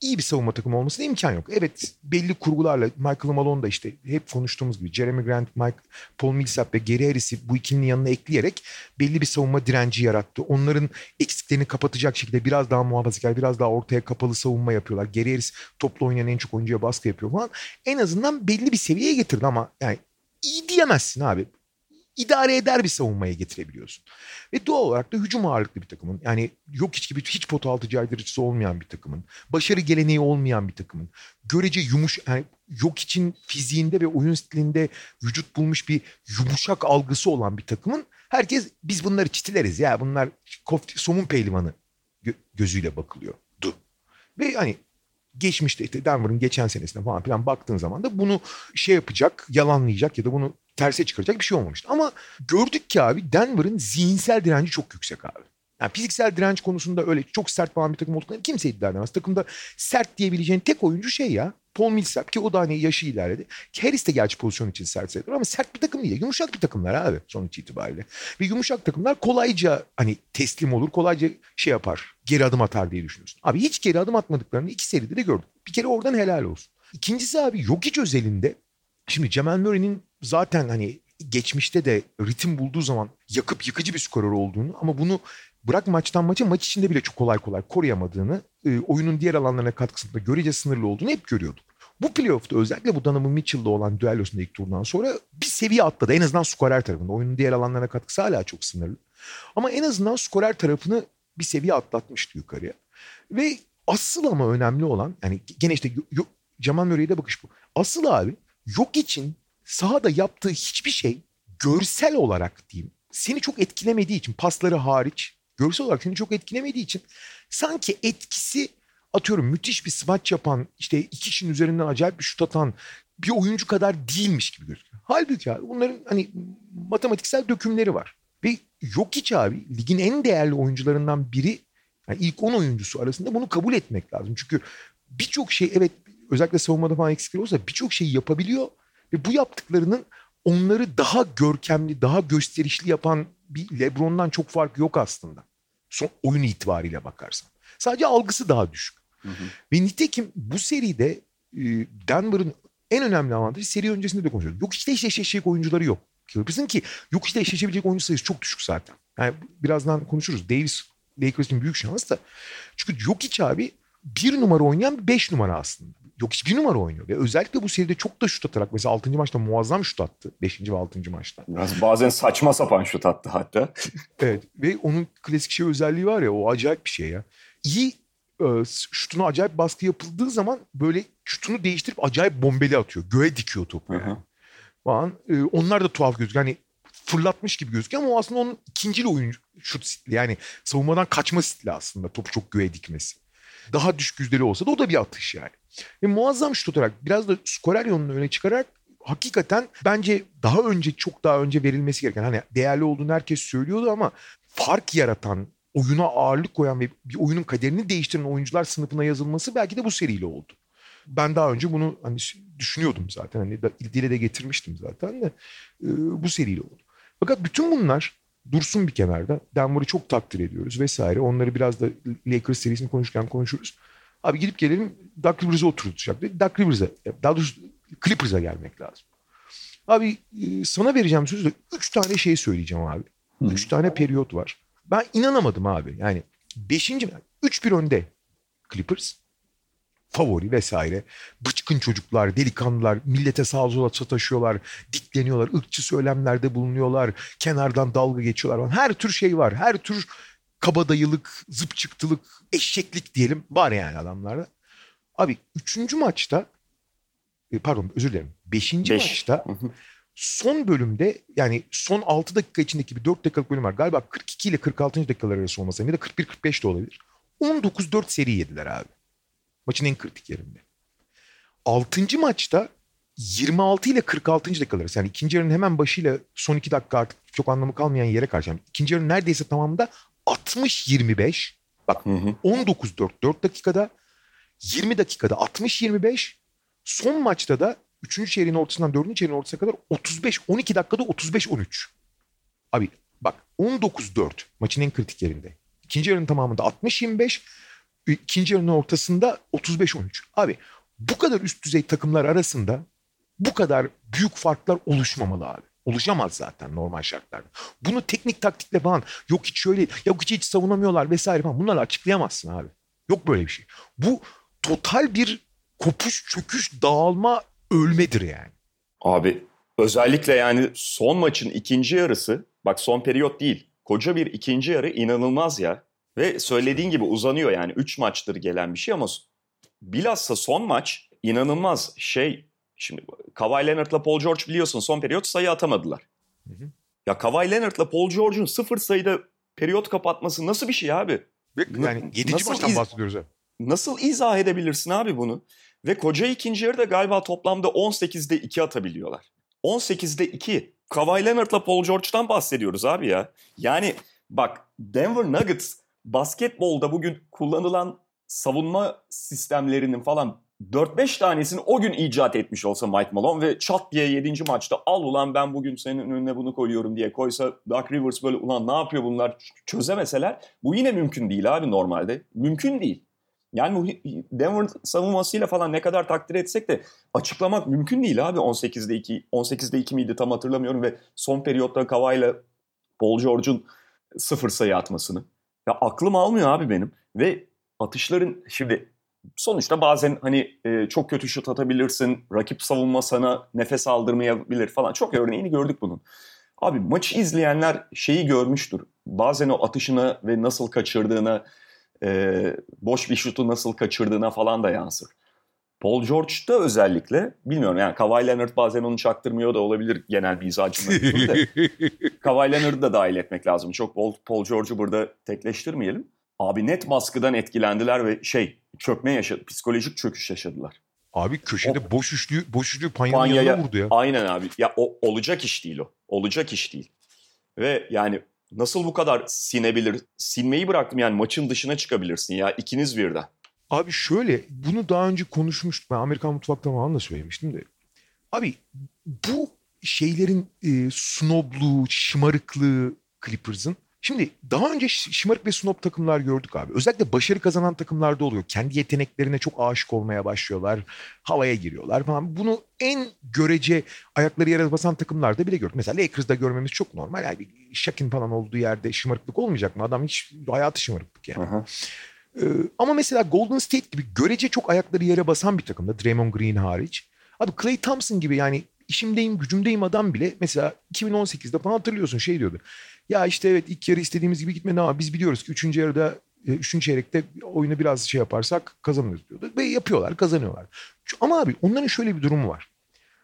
iyi bir savunma takımı olmasına imkan yok. Evet belli kurgularla Michael Malone da işte hep konuştuğumuz gibi Jerami Grant, Mike, Paul Millsap ve Gary Harris'i bu ikilinin yanına ekleyerek belli bir savunma direnci yarattı. Onların eksiklerini kapatacak şekilde biraz daha muhafazakar, biraz daha ortaya kapalı savunma yapıyorlar. Gary Harris topla oynayan en çok oyuncuya baskı yapıyor falan. En azından belli bir seviyeye getirdi ama yani iyi diyemezsin abi. İdare eder bir savunmaya getirebiliyorsun. Ve doğal olarak da hücum ağırlıklı bir takımın, yani Jokic gibi hiç pot altı caydırıcısı olmayan bir takımın, başarı geleneği olmayan bir takımın, görece yumuş, yani Jokic'in fiziğinde ve oyun stilinde vücut bulmuş bir yumuşak algısı olan bir takımın, herkes biz bunları çitileriz ya, bunlar kofti, somun pehlivanı gö- gözüyle bakılıyordu. Ve hani geçmişte işte Denver'ın geçen senesine falan filan baktığın zaman da bunu şey yapacak, yalanlayacak ya da bunu terse çıkaracak bir şey olmamıştı. Ama gördük ki abi Denver'ın zihinsel direnci çok yüksek abi. Yani fiziksel direnç konusunda öyle çok sert falan bir takım olduklarını kimse iddia edemez. Takımda sert diyebileceğin tek oyuncu şey ya Paul Millsap, ki o da hani yaşı ilerledi. Harris de gerçi pozisyon için sert sayılır ama sert bir takım değil. Yumuşak bir takımlar abi sonuç itibariyle. Ve yumuşak takımlar kolayca hani teslim olur, kolayca şey yapar, geri adım atar diye düşünüyorsun. Abi hiç geri adım atmadıklarını iki seride de gördük. Bir kere oradan helal olsun. İkincisi abi Jokic özelinde şimdi Jamal Murray'nin zaten hani geçmişte de ritim bulduğu zaman yakıp yıkıcı bir skorör olduğunu ama bunu bırak maçtan maça, maç içinde bile çok kolay kolay koruyamadığını, oyunun diğer alanlarına katkısında görece sınırlı olduğunu hep görüyorduk. Bu playoff'ta özellikle bu Donovan Mitchell'la olan düellosunda ilk turdan sonra bir seviye atladı. En azından skorer tarafında. Oyunun diğer alanlarına katkısı hala çok sınırlı. Ama en azından skorer tarafını bir seviye atlatmıştı yukarıya. Ve asıl ama önemli olan, yani gene işte Jamal Murray'e de bakış bu. Asıl abi yok için sahada yaptığı hiçbir şey görsel olarak diyeyim seni çok etkilemediği için, pasları hariç görsel olarak seni çok etkilemediği için sanki etkisi atıyorum müthiş bir smaç yapan, işte iki kişinin üzerinden acayip bir şut atan bir oyuncu kadar değilmiş gibi gözüküyor. Halbuki abi bunların hani matematiksel dökümleri var. Ve Jokic abi ligin en değerli oyuncularından biri, yani ilk on oyuncusu arasında, bunu kabul etmek lazım. Çünkü birçok şey evet özellikle savunmada falan eksikleri olsa birçok şeyi yapabiliyor. Ve bu yaptıklarının onları daha görkemli, daha gösterişli yapan bir LeBron'dan çok farkı yok aslında. Son oyun itibariyle bakarsan. Sadece algısı daha düşük. Hı hı. Ve nitekim bu seride Denver'ın en önemli avantajı, seri öncesinde de konuşuyorduk, yok işte eşleşecek oyuncuları yok. Clippers'ın ki yok işte eşleşebilecek oyuncu sayısı çok düşük zaten. Yani birazdan konuşuruz. Davis, Lakers'ın büyük şansı da. Çünkü Jokic abi bir numara oynayan beş numara aslında. Yok hiçbir numara oynuyor. Ve özellikle bu seride çok da şut atarak. Mesela altıncı maçta muazzam şut attı. beşinci ve altıncı maçta. Biraz bazen saçma sapan şut attı hatta. Evet. Ve onun klasik şey özelliği var ya. O acayip bir şey ya. İyi e, şutuna acayip baskı yapıldığı zaman böyle şutunu değiştirip acayip bombeli atıyor. Göğe dikiyor topu yani. Falan. E, onlar da tuhaf gözüküyor. Hani fırlatmış gibi gözüküyor ama o aslında onun ikincili oyuncu şut stili. Yani savunmadan kaçma stili aslında. Topu çok göğe dikmesi. Daha düşük yüzdeli olsa da o da bir atış yani. Ve muazzam şut atarak, biraz da skorer yönünü öne çıkararak hakikaten bence daha önce, çok daha önce verilmesi gereken, hani değerli olduğunu herkes söylüyordu ama fark yaratan, oyuna ağırlık koyan ve bir oyunun kaderini değiştiren oyuncular sınıfına yazılması belki de bu seriyle oldu. Ben daha önce bunu hani düşünüyordum zaten. Hani dile de getirmiştim zaten de e, bu seriyle oldu. Fakat bütün bunlar dursun bir kenarda. Denver'ı çok takdir ediyoruz vesaire. Onları biraz da Lakers serisini konuşurken konuşuruz. Abi gidip gelelim Doc Rivers'a oturtacak. Doc Rivers'a, daha doğrusu Clippers'a gelmek lazım. Abi e, sana vereceğim sözü de üç tane şey söyleyeceğim abi. Hı. Üç tane periyot var. Ben inanamadım abi. Yani beşinci, üç bir önde Clippers. Favori vesaire. Bıçkın çocuklar, delikanlılar, millete sağa sola sataşıyorlar, dikleniyorlar, ırkçı söylemlerde bulunuyorlar, kenardan dalga geçiyorlar. Her tür şey var. Her tür kabadayılık, zıpçıktılık, eşeklik diyelim var yani adamlarda. Abi üçüncü maçta, pardon özür dilerim, beşinci Beş. maçta son bölümde, yani son altı dakika içindeki bir dört dakikalık bölüm var. Galiba kırk iki ile kırk altıncı dakikalar arası olmasa ya da kırk bir kırk beş de olabilir. on dokuz dört seri yediler abi. Maçın en kritik yerinde. altıncı maçta yirmi altı ile kırk altıncı dakikalar arası. Yani ikinci yarının hemen başıyla son iki dakika artık çok anlamı kalmayan yere karşı. Yani ikinci yarının neredeyse tamamında altmış yirmi beş. Bak hı hı. on dokuz dört dört dakikada, yirmi dakikada altmış yirmi beş. Son maçta da üçüncü çeyreğin ortasından dördüncü çeyreğin ortasına kadar otuz beş on iki dakikada otuz beş on üç. Abi bak on dokuz dört maçın en kritik yerinde. İkinci yarının tamamında altmış yirmi beş. İkinci yarının ortasında otuz beş on üç. Abi bu kadar üst düzey takımlar arasında bu kadar büyük farklar oluşmamalı abi. Oluşamaz zaten normal şartlarda. Bunu teknik taktikle falan, yok hiç şöyle, yok hiç hiç savunamıyorlar vesaire falan, bunları açıklayamazsın abi. Yok böyle bir şey. Bu total bir kopuş, çöküş, dağılma, ölmedir yani. Abi özellikle yani son maçın ikinci yarısı, bak son periyot değil, koca bir ikinci yarı inanılmaz ya. Ve söylediğin gibi uzanıyor yani. Üç maçtır gelen bir şey ama bilhassa son maç inanılmaz şey. Şimdi Kawhi Leonard'la Paul George biliyorsun son periyot sayı atamadılar. Hı hı. Ya Kawhi Leonard'la Paul George'un sıfır sayıda periyot kapatması nasıl bir şey abi? Yani yedinci maçtan iz- bahsediyoruz abi. Nasıl izah edebilirsin abi bunu? Ve koca ikinci yarıda galiba toplamda on sekizde iki atabiliyorlar. on sekizde iki. Kawhi Leonard'la Paul George'dan bahsediyoruz abi ya. Yani bak Denver Nuggets basketbolda bugün kullanılan savunma sistemlerinin falan dört beş tanesini o gün icat etmiş olsa Mike Malone ve çat diye yedinci maçta al ulan ben bugün senin önüne bunu koyuyorum diye koysa, Doc Rivers böyle ulan ne yapıyor bunlar çözemeseler, bu yine mümkün değil abi normalde. Mümkün değil. Yani Denver savunmasıyla falan ne kadar takdir etsek de açıklamak mümkün değil abi. on sekizde iki, on sekizde iki miydi tam hatırlamıyorum ve son periyotta Kawhi ile Paul George'un sıfır sayı atmasını. Ya aklım almıyor abi benim. Ve atışların şimdi sonuçta bazen hani e, çok kötü şut atabilirsin. Rakip savunma sana nefes aldırmayabilir falan. Çok örneğini gördük bunun. Abi maçı izleyenler şeyi görmüştür. Bazen o atışına ve nasıl kaçırdığına, e, boş bir şutu nasıl kaçırdığına falan da yansır. Paul George'da özellikle bilmiyorum yani Kawhi Leonard bazen onu çaktırmıyor da olabilir genel bir izacımın. Kawhi Leonard'ı da dahil etmek lazım. Çok Paul, Paul George'u burada tekleştirmeyelim. Abi net baskıdan etkilendiler ve şey çökme yaşadı. Psikolojik çöküş yaşadılar. Abi köşede o, boş üçlüğü, boş üçlüğü Panya'nın yanına vurdu ya. Aynen abi. Ya o, olacak iş değil o. Olacak iş değil. Ve yani nasıl bu kadar sinebilir? Sinmeyi bıraktım yani maçın dışına çıkabilirsin ya ikiniz birden. Abi şöyle, bunu daha önce konuşmuştuk. Ben Amerikan Mutfak'tan falan da söylemiştim de. Abi bu şeylerin e, snobluğu, şımarıklığı Clippers'ın. Şimdi daha önce şımarık ve snob takımlar gördük abi. Özellikle başarı kazanan takımlarda oluyor. Kendi yeteneklerine çok aşık olmaya başlıyorlar. Havaya giriyorlar falan. Bunu en görece ayakları yere basan takımlarda bile gördük. Mesela Lakers'da görmemiz çok normal. Yani Shaq'in falan olduğu yerde şımarıklık olmayacak mı? Adam hiç hayatı şımarıklık yani. Aha. Ee, ama mesela Golden State gibi görece çok ayakları yere basan bir takımda, Draymond Green hariç. Abi Klay Thompson gibi yani işimdeyim gücümdeyim adam bile mesela iki bin on sekizde falan hatırlıyorsun şey diyordu. Ya işte evet ilk yarı istediğimiz gibi gitmedi ama biz biliyoruz ki üçüncü yarıda, üçüncü çeyrekte oyunu biraz şey yaparsak kazanırız diyordu. Ve yapıyorlar, kazanıyorlar. Ama abi onların şöyle bir durumu var.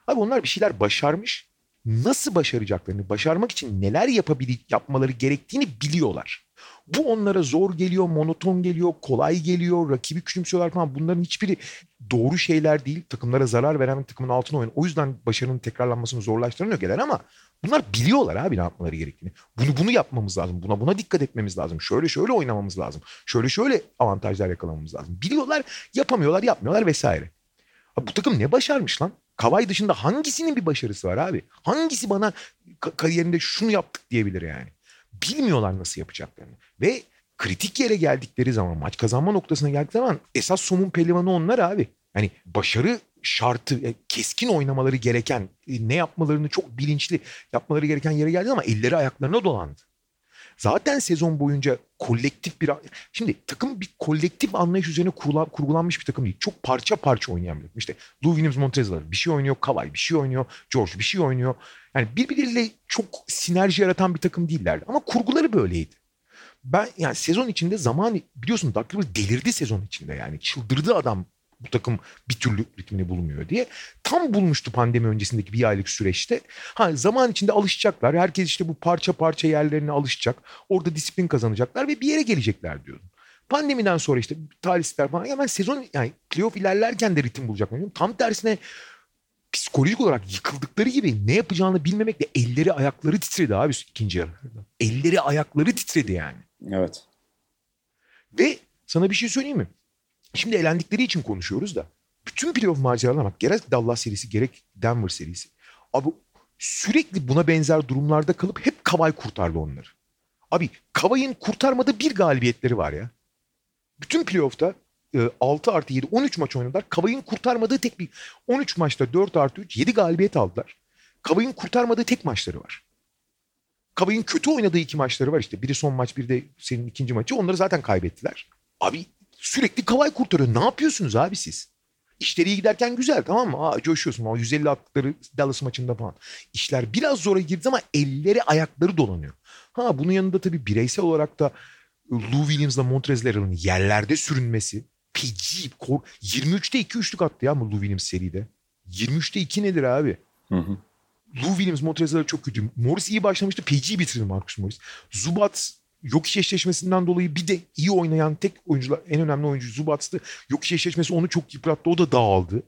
Abi onlar bir şeyler başarmış. Nasıl başaracaklarını, başarmak için neler yapabili- yapmaları gerektiğini biliyorlar. Bu onlara zor geliyor, monoton geliyor, kolay geliyor, rakibi küçümsüyorlar falan. Bunların hiçbiri doğru şeyler değil. Takımlara zarar veren, takımın altına oynayan. O yüzden başarının tekrarlanmasını zorlaştıran ögeler ama bunlar biliyorlar abi ne yapmaları gerektiğini. Bunu bunu yapmamız lazım. Buna buna dikkat etmemiz lazım. Şöyle şöyle oynamamız lazım. Şöyle şöyle avantajlar yakalamamız lazım. Biliyorlar, yapamıyorlar, yapmıyorlar vesaire. Abi bu takım ne başarmış lan? Kawhi dışında hangisinin bir başarısı var abi? Hangisi bana kariyerinde şunu yaptık diyebilir yani? Bilmiyorlar nasıl yapacaklarını. Ve kritik yere geldikleri zaman, maç kazanma noktasına geldikleri zaman esas somun pelivanı onlar abi. Yani başarı şartı, keskin oynamaları gereken, ne yapmalarını çok bilinçli yapmaları gereken yere geldi ama elleri ayaklarına dolandı. Zaten sezon boyunca kolektif bir... Şimdi takım bir kolektif anlayış üzerine kurgulanmış bir takım değil. Çok parça parça oynayan bir takım. İşte Lou Williams, Montrezl Harrell bir şey oynuyor. Kawhi bir şey oynuyor. George bir şey oynuyor. Yani birbirleriyle çok sinerji yaratan bir takım değillerdi. Ama kurguları böyleydi. Ben yani sezon içinde zaman... Biliyorsun Doc Rivers delirdi sezon içinde yani. Çıldırdı adam bu takım bir türlü ritmini bulmuyor diye. Tam bulmuştu pandemi öncesindeki bir aylık süreçte. Ha, zaman içinde alışacaklar. Herkes işte bu parça parça yerlerine alışacak. Orada disiplin kazanacaklar ve bir yere gelecekler diyordum. Pandemiden sonra işte talihsizlikler falan. Ya ben sezon yani playoff ilerlerken de ritim bulacak mıyım? Tam tersine psikolojik olarak yıkıldıkları gibi ne yapacağını bilmemekle elleri ayakları titredi abi ikinci yarıda. Elleri ayakları titredi yani. Evet. Ve sana bir şey söyleyeyim mi? Şimdi elendikleri için konuşuyoruz da bütün playoff maceralarına bak, gerek Dallas serisi gerek Denver serisi. Abi sürekli buna benzer durumlarda kalıp hep Kawhi kurtardı onları. Abi Kawhi'nin kurtarmadığı bir galibiyetleri var ya. Bütün playoff'ta altı artı yedi on üç maç oynadılar. Kawhi'nin kurtarmadığı tek bir on üç maçta dört artı üç yedi galibiyet aldılar. Kawhi'nin kurtarmadığı tek maçları var. Kawhi'nin kötü oynadığı iki maçları var işte. Biri son maç, biri de senin ikinci maçı. Onları zaten kaybettiler. Abi sürekli Kawhi kurtarıyor. Ne yapıyorsunuz abi siz? İşleri iyi giderken güzel, tamam mı? Aa, coşuyorsun ama yüz elli attıkları Dallas maçında falan. İşler biraz zora girdi ama elleri ayakları dolanıyor. Ha bunun yanında tabii bireysel olarak da Lou Williams'la Montrezl Harrell'ın yerlerde sürünmesi. Feci. yirmi üçte iki üçlük attı ya Lou Williams seride. yirmi üçte iki nedir abi? Hı hı. Lou Williams Montrezl Harrell çok kötü. Morris iyi başlamıştı. Feci bitirdi Marcus Morris. Zubat Jokic eşleşmesinden dolayı bir de iyi oynayan tek oyuncular, en önemli oyuncu Zubat'tı. Jokic eşleşmesi onu çok yıprattı. O da dağıldı.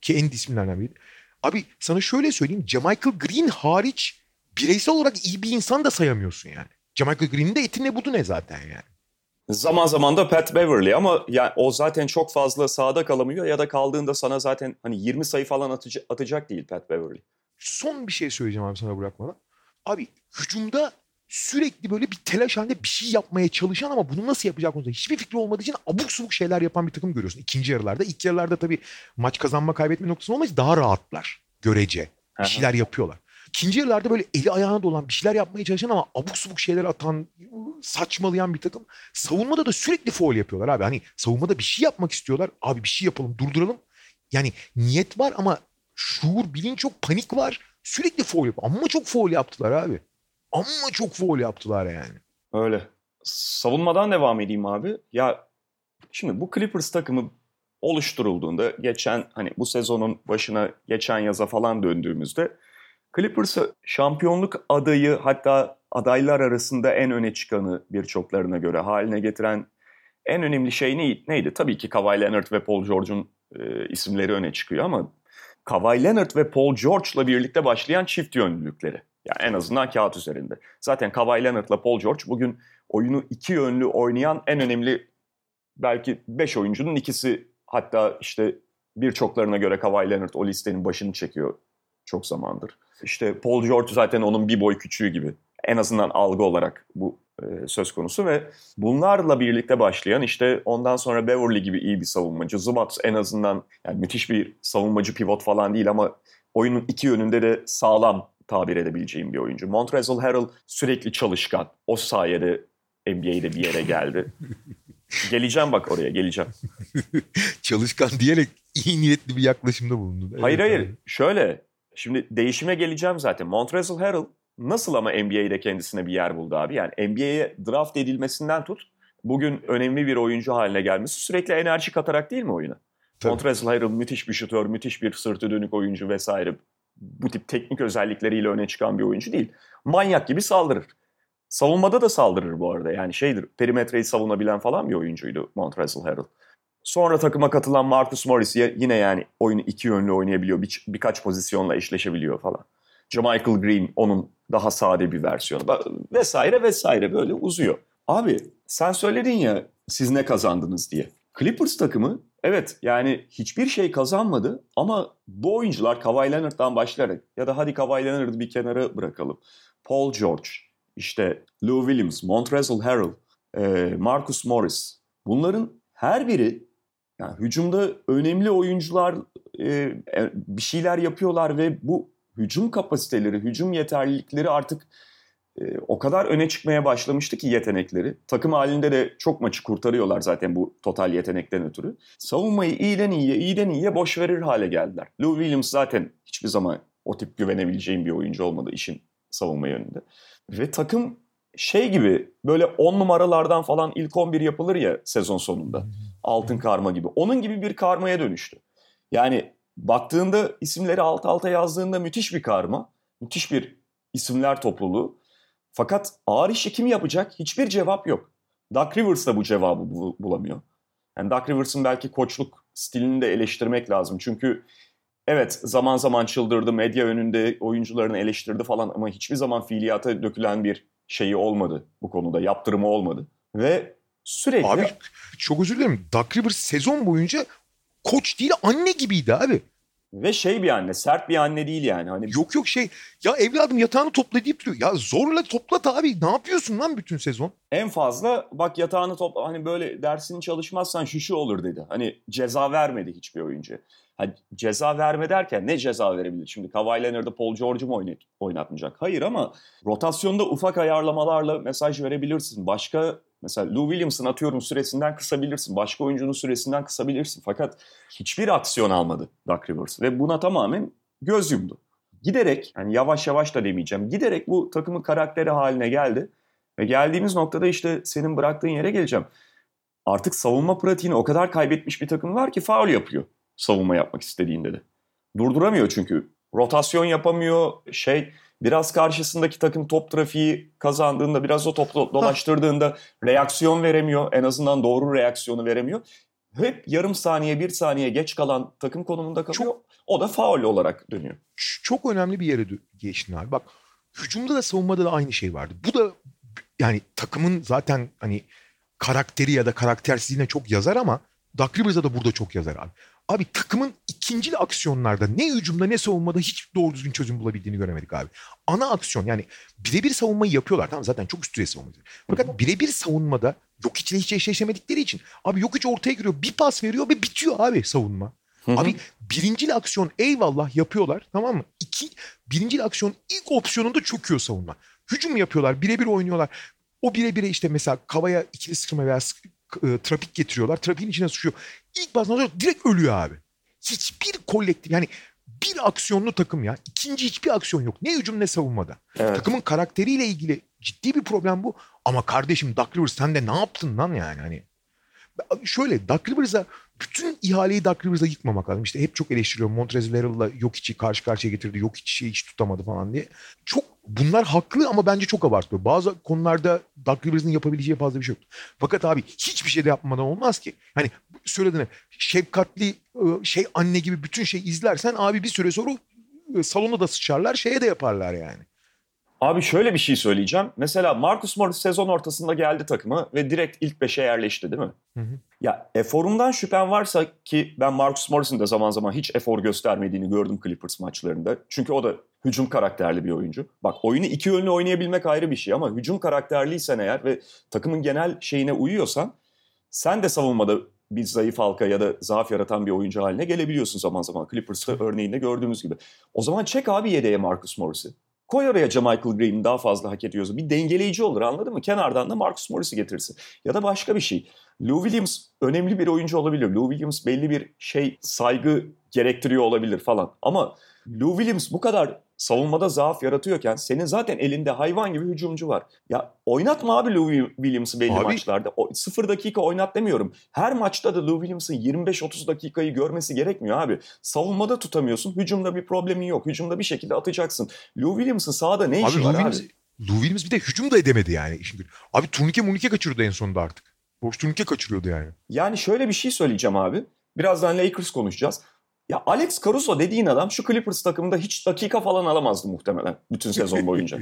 Ki en disiplinlerden biriydi. Abi sana şöyle söyleyeyim. Jeramichael Green hariç bireysel olarak iyi bir insan da sayamıyorsun yani. Jeramichael Green'in de eti ne budu ne zaten yani. Zaman zaman da Pat Beverley ama yani o zaten çok fazla sahada kalamıyor ya da kaldığında sana zaten hani yirmi sayı falan atacak, atacak değil Pat Beverley. Son bir şey söyleyeceğim abi sana bırakmadan. Abi hücumda sürekli böyle bir telaş halinde bir şey yapmaya çalışan ama bunu nasıl yapacak konusunda hiçbir fikri olmadığı için abuk subuk şeyler yapan bir takım görüyorsun ikinci yarılarda. İlk yarılarda tabii maç kazanma kaybetme noktası olmayınca daha rahatlar görece. Bir şeyler yapıyorlar. İkinci yarılarda böyle eli ayağına dolan bir şeyler yapmaya çalışan ama abuk subuk şeyler atan, saçmalayan bir takım. Savunmada da sürekli foul yapıyorlar abi. Hani savunmada bir şey yapmak istiyorlar. Abi bir şey yapalım, durduralım. Yani niyet var ama şuur, bilinç yok, panik var. Sürekli foul yapıyor. Ama çok foul yaptılar abi. Ama çok foul yaptılar yani. Öyle. Savunmadan devam edeyim abi. Ya şimdi bu Clippers takımı oluşturulduğunda geçen hani bu sezonun başına geçen yaza falan döndüğümüzde Clippers'ı şampiyonluk adayı hatta adaylar arasında en öne çıkanı birçoklarına göre haline getiren en önemli şey neydi? neydi? Tabii ki Kawhi Leonard ve Paul George'un e, isimleri öne çıkıyor ama Kawhi Leonard ve Paul George'la birlikte başlayan çift yönlülükleri. Yani en azından kağıt üzerinde. Zaten Kawhi Leonard'la Paul George bugün oyunu iki yönlü oynayan en önemli belki beş oyuncunun ikisi. Hatta işte birçoklarına göre Kawhi Leonard o listenin başını çekiyor çok zamandır. İşte Paul George zaten onun bir boy küçüğü gibi. En azından algı olarak bu e, söz konusu ve bunlarla birlikte başlayan işte ondan sonra Beverley gibi iyi bir savunmacı. Zubat en azından yani müthiş bir savunmacı pivot falan değil ama oyunun iki yönünde de sağlam tabir edebileceğim bir oyuncu. Montrezl Harrell sürekli çalışkan. O sayede N B A'de bir yere geldi. Geleceğim bak oraya geleceğim. Çalışkan diyerek iyi niyetli bir yaklaşımda bulundun. Evet, hayır hayır. Abi. Şöyle. Şimdi değişime geleceğim zaten. Montrezl Harrell nasıl ama N B A'de kendisine bir yer buldu abi. Yani N B A'ye draft edilmesinden tut. Bugün önemli bir oyuncu haline gelmesi sürekli enerji katarak değil mi oyuna? Tabii. Montrezl Harrell müthiş bir şutör, müthiş bir sırtı dönük oyuncu vesaire. Bu tip teknik özellikleriyle öne çıkan bir oyuncu değil. Manyak gibi saldırır. Savunmada da saldırır bu arada. Yani şeydir, perimetreyi savunabilen falan bir oyuncuydu Montrezl Harrell. Sonra takıma katılan Marcus Morris yine yani oyunu iki yönlü oynayabiliyor. Bir, birkaç pozisyonla eşleşebiliyor falan. Jermichael Green onun daha sade bir versiyonu. Vesaire vesaire böyle uzuyor. Abi sen söyledin ya siz ne kazandınız diye. Clippers takımı evet yani hiçbir şey kazanmadı ama bu oyuncular Kawhi Leonard'dan başlayarak ya da hadi Kawhi Leonard'ı bir kenara bırakalım. Paul George, işte Lou Williams, Montrezl Harrell, Marcus Morris bunların her biri yani hücumda önemli oyuncular bir şeyler yapıyorlar ve bu hücum kapasiteleri, hücum yeterlilikleri artık o kadar öne çıkmaya başlamıştı ki yetenekleri. Takım halinde de çok maçı kurtarıyorlar zaten bu total yetenekten ötürü. Savunmayı iyiden iyiye, iyiden iyiye boş verir hale geldiler. Lou Williams zaten hiçbir zaman o tip güvenebileceğim bir oyuncu olmadı işin savunma yönünde. Ve takım şey gibi böyle on numaralardan falan ilk on bir yapılır ya sezon sonunda. Altın karma gibi. Onun gibi bir karmaya dönüştü. Yani baktığında isimleri alt alta yazdığında müthiş bir karma. Müthiş bir isimler topluluğu. Fakat ağır işi kim yapacak? Hiçbir cevap yok. Doc Rivers da bu cevabı bulamıyor. Yani Doc Rivers'ın belki koçluk stilini de eleştirmek lazım. Çünkü evet zaman zaman çıldırdı, medya önünde oyuncularını eleştirdi falan ama hiçbir zaman fiiliyata dökülen bir şeyi olmadı bu konuda, yaptırımı olmadı. Ve sürekli... Abi çok özür dilerim, Doc Rivers sezon boyunca koç değil anne gibiydi abi. Ve şey bir anne, sert bir anne değil yani. Hani... Yok yok şey, ya evladım yatağını topla deyip duruyor. Ya zorla toplat abi, ne yapıyorsun lan bütün sezon? En fazla bak yatağını topla, hani böyle dersini çalışmazsan şu şu olur dedi. Hani ceza vermedi hiçbir oyuncu. Hani ceza verme derken ne ceza verebilir? Şimdi Kawhi Leonard'da Paul George'u mu oynat- oynatmayacak? Hayır ama rotasyonda ufak ayarlamalarla mesaj verebilirsin. Başka mesela Lou Williams'ın atıyorum süresinden kısabilirsin. Başka oyuncunun süresinden kısabilirsin. Fakat hiçbir aksiyon almadı Doc Rivers ve buna tamamen göz yumdu. Giderek yani yavaş yavaş da demeyeceğim. Giderek bu takımın karakteri haline geldi. Ve geldiğimiz noktada işte senin bıraktığın yere geleceğim. Artık savunma pratiğini o kadar kaybetmiş bir takım var ki faul yapıyor. Savunma yapmak istediğinde de. Durduramıyor çünkü. Rotasyon yapamıyor. Şey biraz karşısındaki takım top trafiği kazandığında biraz o topu dolaştırdığında reaksiyon veremiyor. En azından doğru reaksiyonu veremiyor. Hep yarım saniye bir saniye geç kalan takım konumunda kalıyor. Çok, o da faul olarak dönüyor. Çok önemli bir yere geçtin abi. Bak hücumda da savunmada da aynı şey vardı. Bu da yani takımın zaten hani karakteri ya da karaktersizliğine çok yazar ama Doc Rivers'a da burada çok yazar abi. Abi takımın ikincil aksiyonlarda ne hücumda ne savunmada hiç doğru düzgün çözüm bulabildiğini göremedik abi. Ana aksiyon yani birebir savunmayı yapıyorlar. Tamam zaten çok üst düzey savunmacı. Fakat birebir savunmada Jokic'le hiç eşleşemedikleri için abi Jokic ortaya giriyor bir pas veriyor ve bitiyor abi savunma. Hı hı. Abi birincil aksiyon eyvallah yapıyorlar tamam mı? İki, birincil aksiyon ilk opsiyonunda çöküyor savunma. Hücum yapıyorlar birebir oynuyorlar. O birebire işte mesela Kavaya ikili sıkma veya sık, e, trapik getiriyorlar. Trapiğin içine sıçıyor. İlk basından direkt ölüyor abi. Hiçbir kolektif yani bir aksiyonlu takım ya. İkinci hiçbir aksiyon yok. Ne hücum ne savunmada. Evet. Takımın karakteriyle ilgili ciddi bir problem bu. Ama kardeşim Doc Rivers sen de ne yaptın lan yani hani. Şöyle Doc Rivers'a bütün ihaleyi Doc Rivers'a yıkmamak lazım. İşte hep çok eleştiriyor. Montrezl Harrell'la Jokic'i karşı karşıya getirdi. Jokic'i hiç tutamadı falan diye. Çok bunlar haklı ama bence çok abartılıyor. Bazı konularda Doc Rivers'ın yapabileceği fazla bir şey yok. Fakat abi hiçbir şey de yapmadan olmaz ki. Hani söylediğine şefkatli şey anne gibi bütün şey izlersen abi bir süre sonra salona da sıçarlar şeye de yaparlar yani. Abi şöyle bir şey söyleyeceğim. Mesela Marcus Morris sezon ortasında geldi takıma ve direkt ilk beşe yerleşti değil mi? Hı hı. Ya eforundan şüphen varsa ki ben Marcus Morris'in de zaman zaman hiç efor göstermediğini gördüm Clippers maçlarında. Çünkü o da hücum karakterli bir oyuncu. Bak oyunu iki yönlü oynayabilmek ayrı bir şey ama hücum karakterliysen eğer ve takımın genel şeyine uyuyorsan sen de savunmada bir zayıf halka ya da zaaf yaratan bir oyuncu haline gelebiliyorsun zaman zaman. Clippers'ta örneğinde gördüğümüz gibi. O zaman çek abi yedeğe Marcus Morris'i. Koy oraya Jermichael Green'i daha fazla hak ediyorsa bir dengeleyici olur anladın mı? Kenardan da Marcus Morris'i getirsin. Ya da başka bir şey. Lou Williams önemli bir oyuncu olabilir. Lou Williams belli bir şey saygı gerektiriyor olabilir falan. Ama Lou Williams bu kadar savunmada zaaf yaratıyorken senin zaten elinde hayvan gibi hücumcu var. Ya oynatma abi Lou Williams'ı belli abi, maçlarda. O, sıfır dakika oynat demiyorum. Her maçta da Lou Williams'ın yirmi beş otuz dakikayı görmesi gerekmiyor abi. Savunmada tutamıyorsun. Hücumda bir problemin yok. Hücumda bir şekilde atacaksın. Lou Williams'ın sahada ne işi var abi? Lou Williams bir de hücum da edemedi yani. Abi turnike munike kaçırıyordu en sonunda artık. Boş turnike kaçırıyordu yani. Yani şöyle bir şey söyleyeceğim abi. Birazdan Lakers konuşacağız. Ya Alex Caruso dediğin adam şu Clippers takımında hiç dakika falan alamazdı muhtemelen bütün sezon boyunca.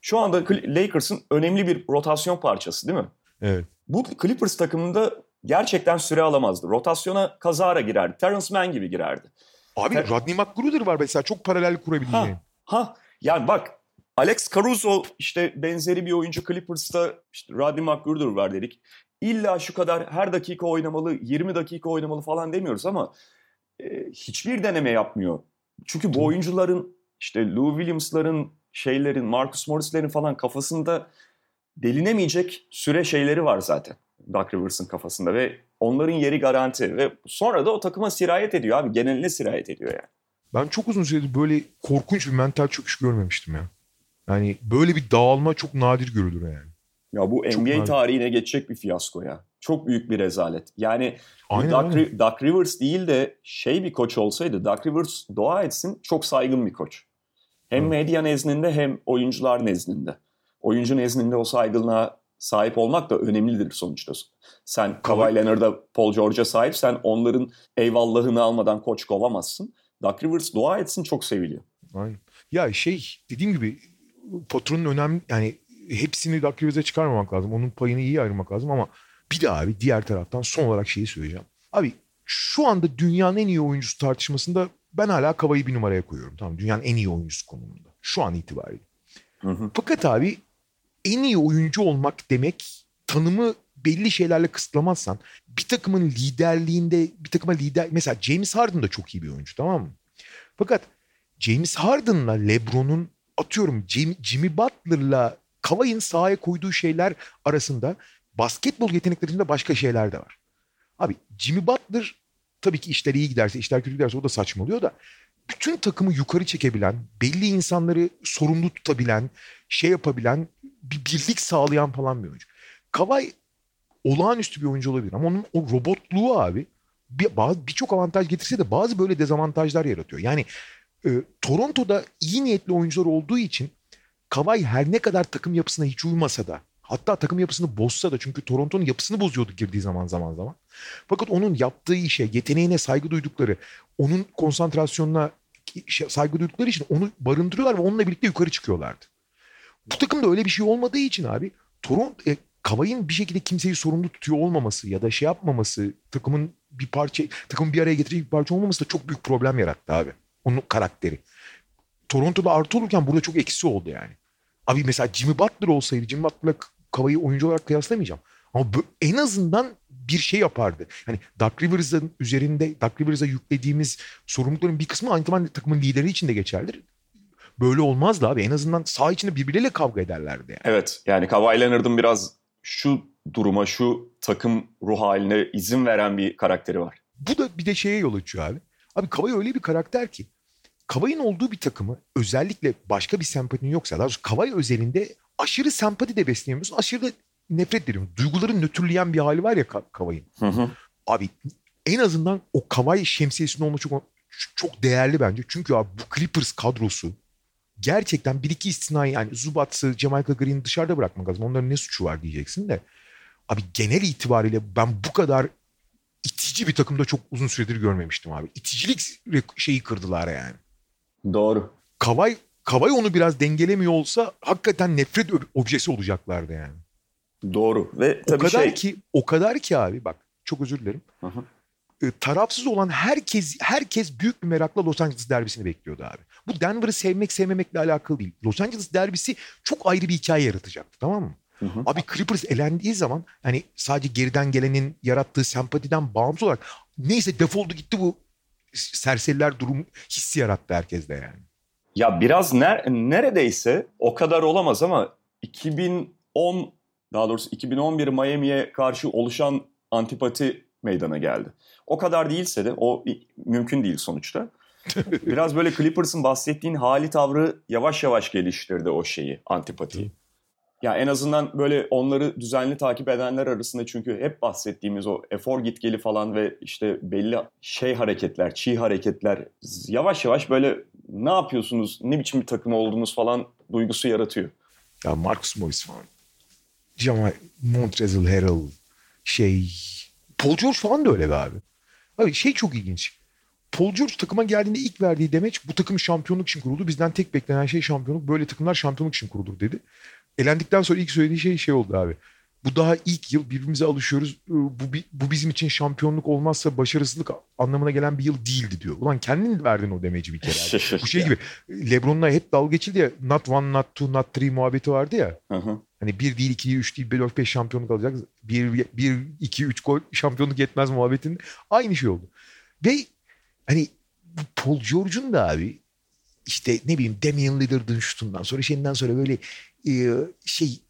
Şu anda Lakers'ın önemli bir rotasyon parçası değil mi? Evet. Bu Clippers takımında gerçekten süre alamazdı. Rotasyona kazara girerdi. Terrence Mann gibi girerdi. Abi Ter- Rodney McGruder var mesela. Çok paralel kurabildiğini. Ha, ha. Yani bak Alex Caruso işte benzeri bir oyuncu Clippers'ta işte Rodney McGruder var dedik. İlla şu kadar her dakika oynamalı, yirmi dakika oynamalı falan demiyoruz ama e, hiçbir deneme yapmıyor. Çünkü bu oyuncuların işte Lou Williams'ların, şeylerin, Marcus Morris'lerin falan kafasında delinemeyecek süre şeyleri var zaten. Doc Rivers'ın kafasında ve onların yeri garanti ve sonra da o takıma sirayet ediyor abi. Geneline sirayet ediyor yani. Ben çok uzun süredir böyle korkunç bir mental çöküş görmemiştim ya. Yani böyle bir dağılma çok nadir görülür yani. Ya bu çok N B A nadir. Tarihine geçecek bir fiyasko ya. Çok büyük bir rezalet. Yani aynen, Doc, aynen. Doc Rivers değil de şey bir koç olsaydı, Doc Rivers dua etsin çok saygın bir koç. Hem Hı. medya nezdinde hem oyuncular nezdinde. Oyuncu nezdinde o saygınlığa sahip olmak da önemlidir sonuçta. Sen Kawhi Leonard'a, Paul George'a sahipsen onların eyvallahını almadan koç kovamazsın. Doc Rivers dua etsin çok seviliyor. Aynen. Ya şey dediğim gibi patronun önemli yani hepsini Doc Rivers'e çıkarmamak lazım. Onun payını iyi ayırmak lazım ama bir de abi diğer taraftan son olarak şeyi söyleyeceğim. Abi şu anda dünyanın en iyi oyuncusu tartışmasında ben hala Kavayı bir numaraya koyuyorum. Tamam, dünyanın en iyi oyuncusu konumunda. Şu an itibariyle. Hı hı. Fakat abi en iyi oyuncu olmak demek tanımı belli şeylerle kısıtlamazsan bir takımın liderliğinde bir takıma lider... Mesela James Harden da çok iyi bir oyuncu, tamam mı? Fakat James Harden'la LeBron'un atıyorum Jimmy, Jimmy Butler'la Kavay'ın sahaya koyduğu şeyler arasında basketbol yeteneklerinde başka şeyler de var. Abi Jimmy Butler tabii ki işler iyi giderse, işler kötü giderse o da saçmalıyor da bütün takımı yukarı çekebilen, belli insanları sorumlu tutabilen, şey yapabilen, bir birlik sağlayan falan bir oyuncu. Kawhi olağanüstü bir oyuncu olabilir ama onun o robotluğu abi bir, bazı birçok avantaj getirse de bazı böyle dezavantajlar yaratıyor. Yani e, Toronto'da iyi niyetli oyuncular olduğu için Kawhi her ne kadar takım yapısına hiç uymasa da, hatta takım yapısını bozsa da, çünkü Toronto'nun yapısını bozuyordu girdiği zaman zaman zaman. Fakat onun yaptığı işe, yeteneğine saygı duydukları, onun konsantrasyonuna saygı duydukları için onu barındırıyorlar ve onunla birlikte yukarı çıkıyorlardı. Bu takımda öyle bir şey olmadığı için abi Toronto, e, Kavay'ın bir şekilde kimseyi sorumlu tutuyor olmaması ya da şey yapmaması, takımın bir parça, takımın bir araya getirecek bir parça olmaması da çok büyük problem yarattı abi. Onun karakteri. Toronto'da artı olurken burada çok eksi oldu yani. Abi mesela Jimmy Butler olsaydı, Jimmy Butler'la Kavay'ı oyuncu olarak kıyaslamayacağım. Ama en azından bir şey yapardı. Yani Doc Rivers'ın üzerinde, Doc Rivers'a yüklediğimiz sorumlulukların bir kısmı aynı zamanda takımın lideri için de geçerlidir. Böyle olmazdı abi. En azından saha içinde birbirleriyle kavga ederlerdi yani. Evet. Yani Kawhi Leonard'ın biraz şu duruma, şu takım ruh haline izin veren bir karakteri var. Bu da bir de şeye yol açıyor abi. Abi Kawhi öyle bir karakter ki Kawhi'nin olduğu bir takımı özellikle başka bir sempatin yoksa, daha doğrusu Kawhi özelinde aşırı sempati de besleyemiyorsun. Aşırı da nefret ediyorum. Duyguları nötrleyen bir hali var ya Kavay'ın. Hı hı. Abi en azından o Kavay şemsiyesinde olma çok çok değerli bence. Çünkü abi bu Clippers kadrosu gerçekten bir iki istinayı, yani Zubat'sı, Jamaica Green'i dışarıda bırakmak lazım. Onların ne suçu var diyeceksin de. Abi genel itibariyle ben bu kadar itici bir takımda çok uzun süredir görmemiştim abi. İticilik şeyi kırdılar yani. Doğru. Kavay, Kavay onu biraz dengelemiyor olsa hakikaten nefret objesi olacaklardı yani. Doğru ve tabii o kadar şey... ki o kadar ki abi bak çok özür dilerim. Aha. E, tarafsız olan herkes herkes büyük bir merakla Los Angeles derbisini bekliyordu abi. Bu Denver'ı sevmek sevmemekle alakalı değil. Los Angeles derbisi çok ayrı bir hikaye yaratacaktı, tamam mı? Hı hı. Abi Clippers elendiği zaman hani sadece geriden gelenin yarattığı sempatiden bağımsız olarak neyse defoldu gitti, bu serseriler durum hissi yarattı herkeste yani. Ya biraz ner- neredeyse o kadar olamaz ama iki bin on daha doğrusu iki bin on bir Miami'ye karşı oluşan antipati meydana geldi. O kadar değilse de o mümkün değil sonuçta. Biraz böyle Clippers'ın bahsettiğin hali tavrı yavaş yavaş geliştirdi o şeyi, antipatiyi. Ya en azından böyle onları düzenli takip edenler arasında, çünkü hep bahsettiğimiz o efor gitgeli falan ve işte belli şey hareketler, çiğ hareketler yavaş yavaş böyle ne yapıyorsunuz, ne biçim bir takım olduğunuz falan duygusu yaratıyor. Ya Marcus Morris falan. Jamal Montrezl Harrell şey. Paul George falan da öyle be abi. Abi şey çok ilginç. Paul George takıma geldiğinde ilk verdiği demeç bu takım şampiyonluk için kuruldu. Bizden tek beklenen şey şampiyonluk. Böyle takımlar şampiyonluk için kurulur dedi. Elendikten sonra ilk söylediği şey şey oldu abi. Bu daha ilk yıl, birbirimize alışıyoruz. Bu, bu bizim için şampiyonluk olmazsa başarısızlık anlamına gelen bir yıl değildi diyor. Ulan kendin verdin o demeci bir kere. Bu şey gibi LeBron'la hep dalga geçildi ya. Not one, not two, not three muhabbeti vardı ya. Hı-hı. Hani bir değil, iki değil, üç değil, dört, beş şampiyonluk alacak. Bir, bir iki, üç gol şampiyonluk yetmez muhabbetinin aynı şey oldu. Ve hani Paul George'un da abi işte ne bileyim Damian Lillard'ın şutundan sonra şeyinden sonra böyle e, şey...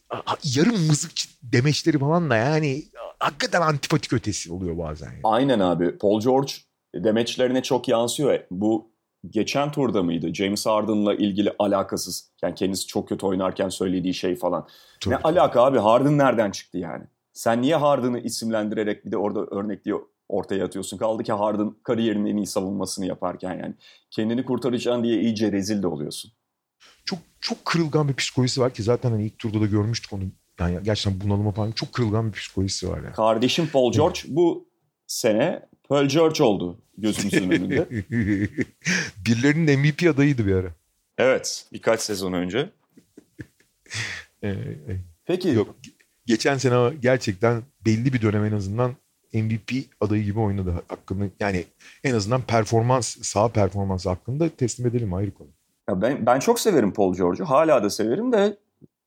yarım mızıkçı demeçleri falan da yani hakikaten antipatik ötesi oluyor bazen. Yani. Aynen abi. Paul George demeçlerine çok yansıyor. Bu geçen turda mıydı? James Harden'la ilgili alakasız. Yani kendisi çok kötü oynarken söylediği şey falan. Tabii, ne tabii. Alaka abi? Harden nereden çıktı yani? Sen niye Harden'ı isimlendirerek bir de orada örnekli ortaya atıyorsun? Kaldı ki Harden kariyerinin en iyi savunmasını yaparken yani. Kendini kurtaracaksın diye iyice rezil de oluyorsun. Çok çok kırılgan bir psikolojisi var ki zaten hani ilk turda da görmüştük onu. Yani gerçekten bunalıma falan çok kırılgan bir psikolojisi var yani. Kardeşim Paul George bu sene Paul George oldu gözümüzün önünde. Birilerinin M V P adayıydı bir ara. Evet, birkaç sezon önce. Peki. Yok, geçen sene gerçekten belli bir dönem en azından M V P adayı gibi oynadı hakkını. Yani en azından performans, saha performansı hakkında teslim edelim, ayrı konu. Ya ben, ben çok severim Paul George'u. Hala da severim de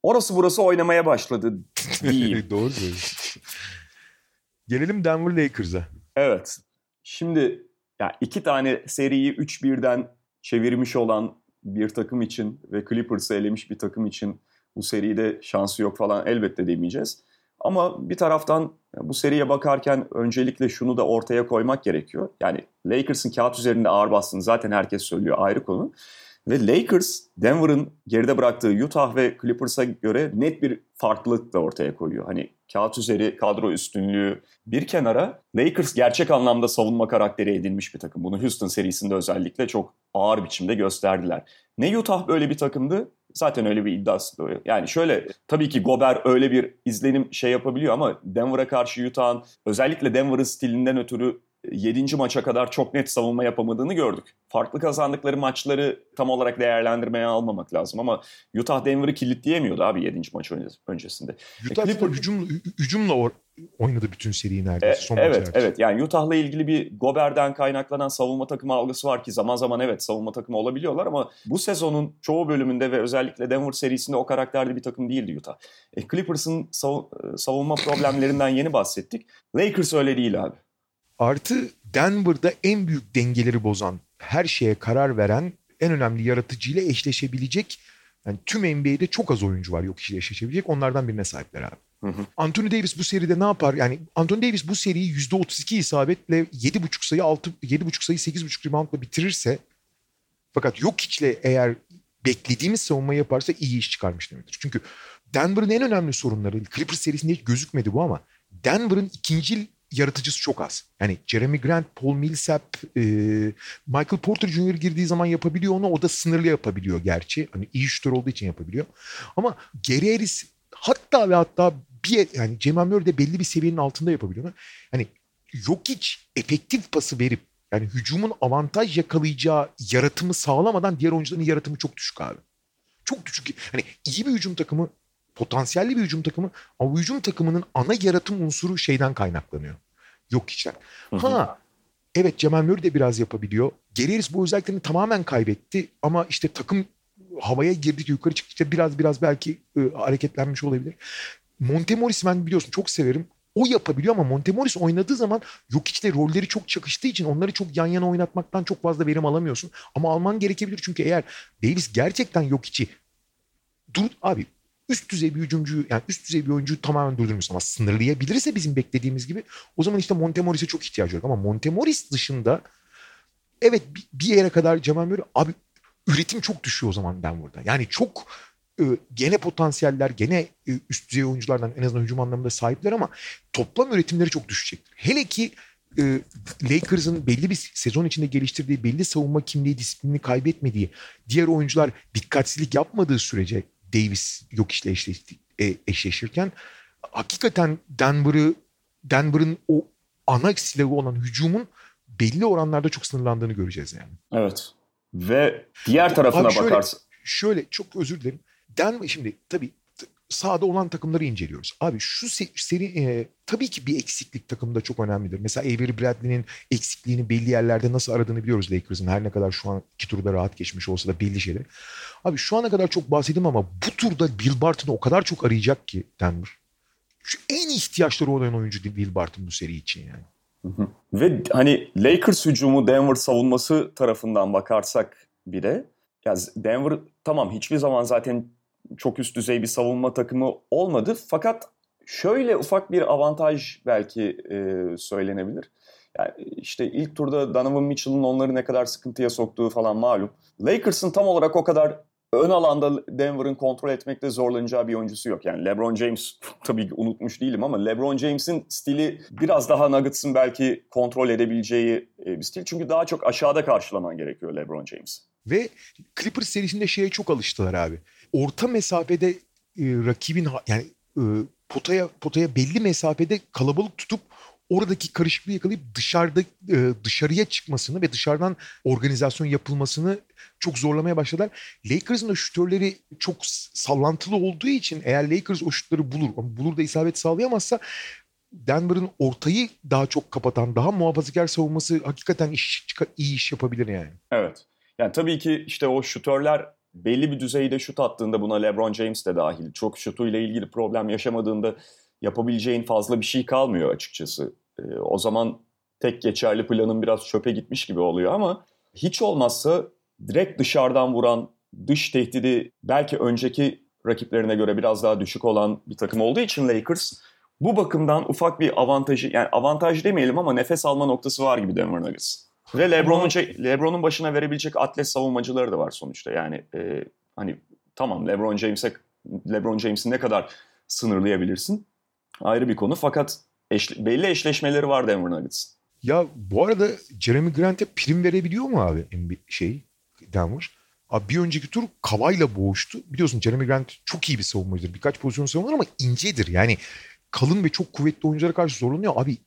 orası burası oynamaya başladı diyeyim. Doğru diyorsun. Gelelim Denver Lakers'a. Evet. Şimdi ya iki tane seriyi üç birden çevirmiş olan bir takım için ve Clippers'ı elemiş bir takım için bu seride şansı yok falan elbette demeyeceğiz. Ama bir taraftan bu seriye bakarken öncelikle şunu da ortaya koymak gerekiyor. Yani Lakers'ın kağıt üzerinde ağır bastığını zaten herkes söylüyor, ayrı konu. Ve Lakers, Denver'ın geride bıraktığı Utah ve Clippers'a göre net bir farklılık da ortaya koyuyor. Hani kağıt üzeri kadro üstünlüğü bir kenara, Lakers gerçek anlamda savunma karakteri edinmiş bir takım. Bunu Houston serisinde özellikle çok ağır biçimde gösterdiler. Ne Utah böyle bir takımdı? Zaten öyle bir iddiası da oluyor. Yani şöyle, tabii ki Gobert öyle bir izlenim şey yapabiliyor ama Denver'a karşı Utah'ın özellikle Denver'ın stilinden ötürü yedinci maça kadar çok net savunma yapamadığını gördük. Farklı kazandıkları maçları tam olarak değerlendirmeye almamak lazım ama Utah Denver'ı kilitleyemiyordu abi yedinci maç öncesinde. Utah e, Clipper... hücum, hücumla or- oynadı bütün seriyi neredeyse. E, son evet, maçı evet. Yani Utah'la ilgili bir Gobert'den kaynaklanan savunma takımı algısı var ki zaman zaman evet savunma takımı olabiliyorlar ama bu sezonun çoğu bölümünde ve özellikle Denver serisinde o karakterde bir takım değildi Utah. E, Clippers'ın sav- savunma problemlerinden yeni bahsettik. Lakers öyle değil abi. Artı Denver'da en büyük dengeleri bozan, her şeye karar veren, en önemli yaratıcıyla eşleşebilecek, yani tüm N B A'de çok az oyuncu var yok işle eşleşebilecek, onlardan birine sahipler abi. Hı hı. Anthony Davis bu seride ne yapar? Yani Anthony Davis bu seriyi yüzde otuz iki isabetle yedi buçuk sayı, altı, yedi buçuk sayı, sekiz buçuk reboundla bitirirse, fakat Jokic'le eğer beklediğimiz savunmayı yaparsa iyi iş çıkarmış demektir. Çünkü Denver'ın en önemli sorunları, Clippers serisinde hiç gözükmedi bu ama Denver'ın ikincil yaratıcısı çok az. Yani Jerami Grant, Paul Millsap, e, Michael Porter Junior girdiği zaman yapabiliyor onu. O da sınırlı yapabiliyor gerçi. Hani iyi şutör olduğu için yapabiliyor. Ama Gary Harris hatta ve hatta bir yani Jamal Murray de belli bir seviyenin altında yapabiliyor. Hani Jokic efektif pası verip yani hücumun avantaj yakalayacağı yaratımı sağlamadan diğer oyuncuların yaratımı çok düşük abi. Çok düşük. Hani iyi bir hücum takımı, potansiyelli bir hücum takımı, ama bu hücum takımının ana yaratım unsuru şeyden kaynaklanıyor. Yok içten. Ha, evet Jamal Murray de biraz yapabiliyor. Gary Harris bu özelliklerini tamamen kaybetti ama işte takım havaya girdikçe yukarı çıktıkça biraz biraz belki e, hareketlenmiş olabilir. Montemoris ben biliyorsun çok severim. O yapabiliyor ama Montemoris oynadığı zaman Jokic'le rolleri çok çakıştığı için onları çok yan yana oynatmaktan çok fazla verim alamıyorsun. Ama alman gerekebilir çünkü eğer Davis gerçekten Jokic'i dur abi üst düzey bir hücumcuyu yani üst düzey bir oyuncuyu tamamen durdurmuyorsun ama sınırlayabilirse bizim beklediğimiz gibi o zaman işte Montemoris'e çok ihtiyacı yok. Ama Montemoris dışında evet bir yere kadar Jamal Murray abi üretim çok düşüyor o zaman Denver'da. Yani çok e, gene potansiyeller gene e, üst düzey oyunculardan en azından hücum anlamında sahipler ama toplam üretimleri çok düşecektir. Hele ki e, Lakers'ın belli bir sezon içinde geliştirdiği belli savunma kimliği, disiplini kaybetmediği, diğer oyuncular dikkatsizlik yapmadığı sürece Davis Jokic'le eşleşti, e, eşleşirken hakikaten Denver'ı Denver'ın o ana silahı olan hücumun belli oranlarda çok sınırlandığını göreceğiz yani. Evet. Ve diğer tarafına şöyle, bakarsın. Şöyle çok özür dilerim. Denver şimdi tabii sahada olan takımları inceliyoruz. Abi şu seri, seri e, tabii ki bir eksiklik takımda çok önemlidir. Mesela Avery Bradley'nin eksikliğini belli yerlerde nasıl aradığını biliyoruz Lakers'ın. Her ne kadar şu an iki turda rahat geçmiş olsa da belli şeyler. Abi şu ana kadar çok bahsedeyim ama bu turda Bill Barton'u o kadar çok arayacak ki Denver. Şu en ihtiyaçları olan oyuncu Bill Barton bu seri için yani. Hı hı. Ve hani Lakers hücumu Denver savunması tarafından bakarsak bile ya Denver tamam hiçbir zaman zaten çok üst düzey bir savunma takımı olmadı fakat şöyle ufak bir avantaj belki e, söylenebilir. Yani işte ilk turda Donovan Mitchell'ın onları ne kadar sıkıntıya soktuğu falan malum. Lakers'ın tam olarak o kadar ön alanda Denver'ın kontrol etmekte zorlanacağı bir oyuncusu yok. Yani LeBron James tabii ki unutmuş değilim ama LeBron James'in stili biraz daha Nuggets'ın belki kontrol edebileceği bir stil. Çünkü daha çok aşağıda karşılaman gerekiyor LeBron James'i. Ve Clippers serisinde şeye çok alıştılar abi. Orta mesafede e, rakibin yani e, potaya potaya belli mesafede kalabalık tutup oradaki karışıklığı yakalayıp dışarıda e, dışarıya çıkmasını ve dışarıdan organizasyon yapılmasını çok zorlamaya başladılar. Lakers'ın da şutörleri çok sallantılı olduğu için eğer Lakers o şutları bulur, bulur da isabet sağlayamazsa Denver'ın ortayı daha çok kapatan, daha muhafazakar savunması hakikaten iş, iyi iş yapabilir yani. Evet. Yani tabii ki işte o şutörler belli bir düzeyde şut attığında buna LeBron James de dahil. Çok şutuyla ilgili problem yaşamadığında yapabileceğin fazla bir şey kalmıyor açıkçası. E, o zaman tek geçerli planın biraz çöpe gitmiş gibi oluyor ama hiç olmazsa direkt dışarıdan vuran, dış tehdidi belki önceki rakiplerine göre biraz daha düşük olan bir takım olduğu için Lakers bu bakımdan ufak bir avantajı, yani avantaj demeyelim ama nefes alma noktası var gibi Denver Nuggets. Ve LeBron'un, LeBron'un başına verebilecek atlet savunmacıları da var sonuçta. Yani e, hani tamam LeBron James'e LeBron James'i ne kadar sınırlayabilirsin? Ayrı bir konu fakat eşle, belli eşleşmeleri var Denver Nuggets'ın. Ya bu arada Jerami Grant'e prim verebiliyor mu abi şey Denver? Abi bir önceki tur Kawhi'la boğuştu. Biliyorsun Jerami Grant çok iyi bir savunmacıdır. Birkaç pozisyon savunur ama incedir. Yani kalın ve çok kuvvetli oyunculara karşı zorlanıyor. Abi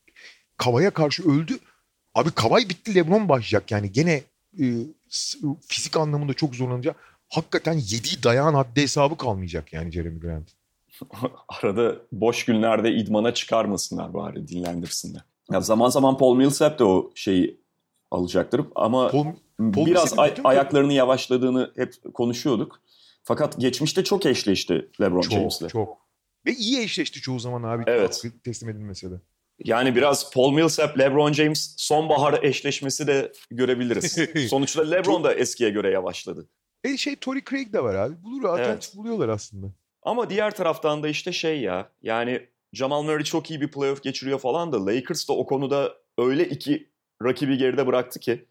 Kawhi'ya karşı öldü. Abi Kawhi bitti, LeBron başlayacak. Yani gene e, fizik anlamında çok zorlanacak. Hakikaten yediği dayağın haddi hesabı kalmayacak yani Jerami Grant'ın. Arada boş günlerde idmana çıkarmasınlar bari, dinlendirsinler. Ya zaman zaman Paul Millsap de o şeyi alacaktır ama Paul, Paul biraz ay- ayaklarını yavaşladığını hep konuşuyorduk. Fakat geçmişte çok eşleşti LeBron çok, James'le. Çok. Ve iyi eşleşti çoğu zaman abi. Evet. Teslim edilmese de. Yani biraz Paul Millsap, LeBron James sonbahar eşleşmesi de görebiliriz. Sonuçta LeBron da eskiye göre yavaşladı. E şey Torrey Craig de var abi. Bulur, evet. Atlantik buluyorlar aslında. Ama diğer taraftan da işte şey ya yani Jamal Murray çok iyi bir playoff geçiriyor falan da Lakers da o konuda öyle iki rakibi geride bıraktı ki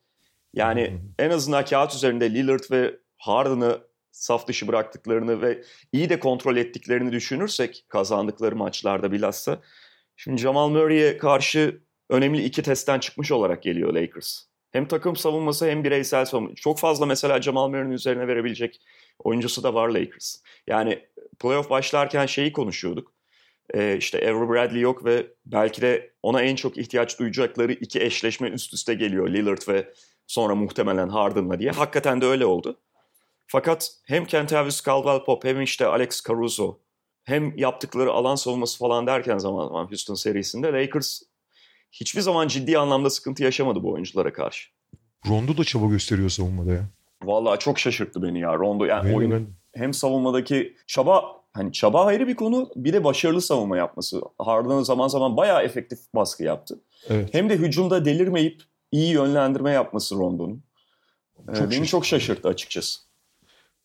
yani hmm. en azından kağıt üzerinde Lillard ve Harden'ı saf dışı bıraktıklarını ve iyi de kontrol ettiklerini düşünürsek kazandıkları maçlarda bilhassa şimdi Jamal Murray'e karşı önemli iki testten çıkmış olarak geliyor Lakers. Hem takım savunması hem bireysel savunma. Çok fazla mesela Jamal Murray'nin üzerine verebilecek oyuncusu da var Lakers. Yani playoff başlarken şeyi konuşuyorduk. Ee, işte Avery Bradley yok ve belki de ona en çok ihtiyaç duyacakları iki eşleşme üst üste geliyor. Lillard ve sonra muhtemelen Harden'la diye. Hakikaten de öyle oldu. Fakat hem Kentavious Caldwell-Pope hem işte Alex Caruso hem yaptıkları alan savunması falan derken zaman zaman Houston serisinde Lakers hiçbir zaman ciddi anlamda sıkıntı yaşamadı bu oyunculara karşı. Rondo da çaba gösteriyor savunmada ya. Vallahi çok şaşırttı beni ya Rondo. Yani ben, oyun, ben... hem savunmadaki çaba, hani çaba ayrı bir konu, bir de başarılı savunma yapması. Harden'ın zaman zaman bayağı efektif baskı yaptı. Evet. Hem de hücumda delirmeyip iyi yönlendirme yapması Rondo'nun. Çok ee, beni şaşırttı. Çok şaşırttı açıkçası.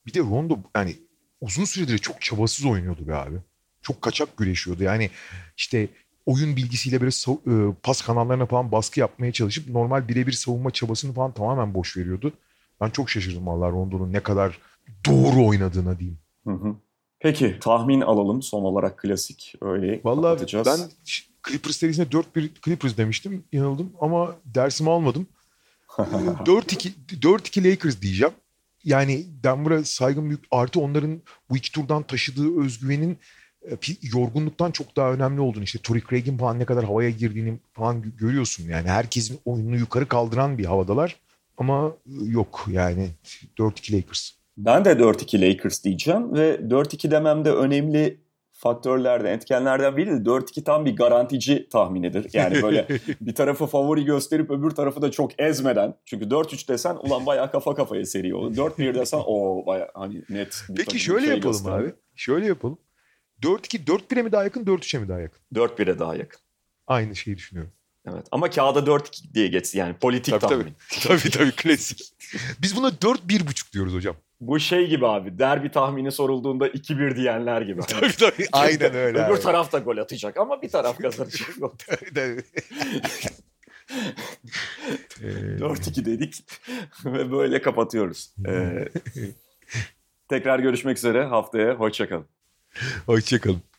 Bir de Rondo yani uzun süredir çok çabasız oynuyordu be abi. Çok kaçak güreşiyordu. Yani işte oyun bilgisiyle böyle sav- pas kanallarına falan baskı yapmaya çalışıp normal birebir savunma çabasını falan tamamen boş veriyordu. Ben çok şaşırdım vallahi Rondo'nun ne kadar doğru oynadığına diyeyim. Hı hı. Peki tahmin alalım son olarak klasik öyle vallahi atacağız. Vallahi ben Clippers serisine dört bir Clippers demiştim, yanıldım ama dersimi almadım. dört iki Lakers diyeceğim. Yani Denver'a saygım büyük. Artı onların bu iki turdan taşıdığı özgüvenin yorgunluktan çok daha önemli olduğunu, işte Torrey Craig'in falan ne kadar havaya girdiğini falan görüyorsun. Yani herkesin oyununu yukarı kaldıran bir havadalar ama yok yani dört iki Lakers. Ben de dört iki Lakers diyeceğim ve dört iki dememde önemli faktörlerden, etkenlerden biri de dört iki tam bir garantici tahminidir. Yani böyle bir tarafı favori gösterip öbür tarafı da çok ezmeden. Çünkü dört üç desen ulan bayağı kafa kafaya seri olur. dört bir desen o bayağı hani net. Peki şöyle şey yapalım gösterir. Abi. Şöyle yapalım. dört iki, dört bire mi daha yakın, dört üçe mi daha yakın? dört bire daha yakın. Aynı şeyi düşünüyorum. Evet ama kağıda dört iki diye geçsin yani politik tabii, tahmin. Tabii tabii, tabii klasik. Biz buna dört bir buçuk diyoruz hocam. Bu şey gibi abi, derbi tahmini sorulduğunda iki bir diyenler gibi. Tabii tabii aynen öyle. Öbür abi. Taraf da gol atacak ama bir taraf kazanacak. Tabii tabii. dört iki dedik ve böyle kapatıyoruz. Ee, tekrar görüşmek üzere, haftaya hoşçakalın. Hoşçakalın.